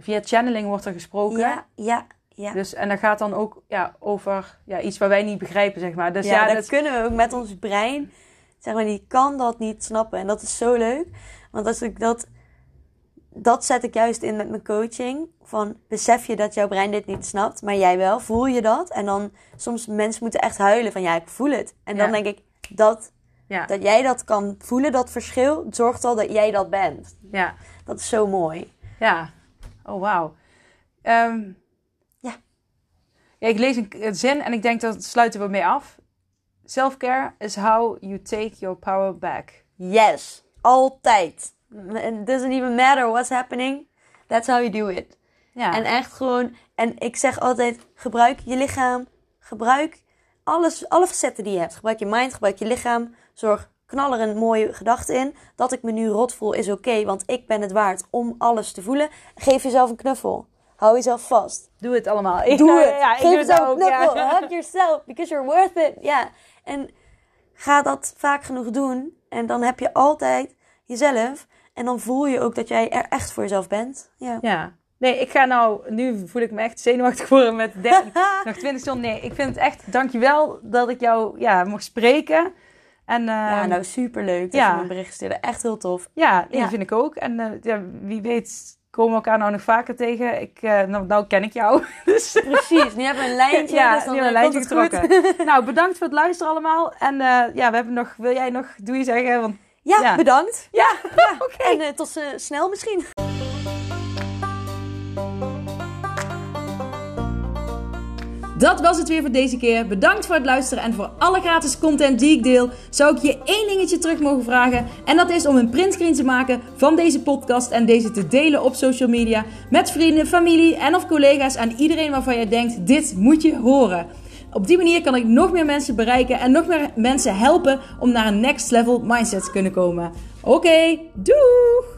Via channeling wordt er gesproken. Ja, ja, ja. Dus, en dat gaat dan ook ja, over ja, iets waar wij niet begrijpen, zeg maar. Dus, ja, ja, dat, dat kunnen we ook met ons brein. Zeg maar, die kan dat niet snappen. En dat is zo leuk. Want als ik dat, dat zet ik juist in met mijn coaching. Van, besef je dat jouw brein dit niet snapt, maar jij wel. Voel je dat? En dan, soms mensen moeten echt huilen van, ja, ik voel het. En dan ja. denk ik, dat Ja. Dat jij dat kan voelen, dat verschil, zorgt al dat jij dat bent. Ja. Dat is zo mooi. Ja. Oh, wauw. Um, ja. ja. Ik lees een zin en ik denk dat sluiten we mee af. Self-care is how you take your power back. Yes. Altijd. It doesn't even matter what's happening. That's how you do it. Ja. En echt gewoon... En ik zeg altijd, gebruik je lichaam. Gebruik alles, alle facetten die je hebt. Gebruik je mind, gebruik je lichaam. Zorg, knal er een mooie gedachte in. Dat ik me nu rot voel is oké, okay, want ik ben het waard om alles te voelen. Geef jezelf een knuffel. Hou jezelf vast. Doe het allemaal. Ik doe het. Ja, ik Geef doe jezelf het ook, een knuffel. Ja. Hug yourself, because you're worth it. Ja. En ga dat vaak genoeg doen. En dan heb je altijd jezelf. En dan voel je ook dat jij er echt voor jezelf bent. Ja. Ja. Nee, ik ga nou... Nu voel ik me echt zenuwachtig worden met dertig, nog twintig seconden. Nee, ik vind het echt... Dankjewel dat ik jou ja, mocht spreken. En, uh, ja, nou superleuk dat ja. je mijn bericht stuurde. Echt heel tof. Ja, dat ja. vind ik ook. En uh, ja, wie weet komen we elkaar nou nog vaker tegen. Ik, uh, nou, nou ken ik jou. Dus. Precies, nu hebben we een lijntje. Ja, dus dan nu hebben we een lijntje getrokken. Nou, bedankt voor het luisteren allemaal. En uh, ja, we hebben nog... Wil jij nog doei zeggen? Want, ja, ja, bedankt. Ja, ja. Oké. Okay. En uh, tot uh, snel misschien. Dat was het weer voor deze keer. Bedankt voor het luisteren en voor alle gratis content die ik deel. Zou ik je één dingetje terug mogen vragen? En dat is om een printscreen te maken van deze podcast en deze te delen op social media. Met vrienden, familie en of collega's en iedereen waarvan jij denkt, dit moet je horen. Op die manier kan ik nog meer mensen bereiken en nog meer mensen helpen om naar een next level mindset te kunnen komen. Oké, okay, doeg!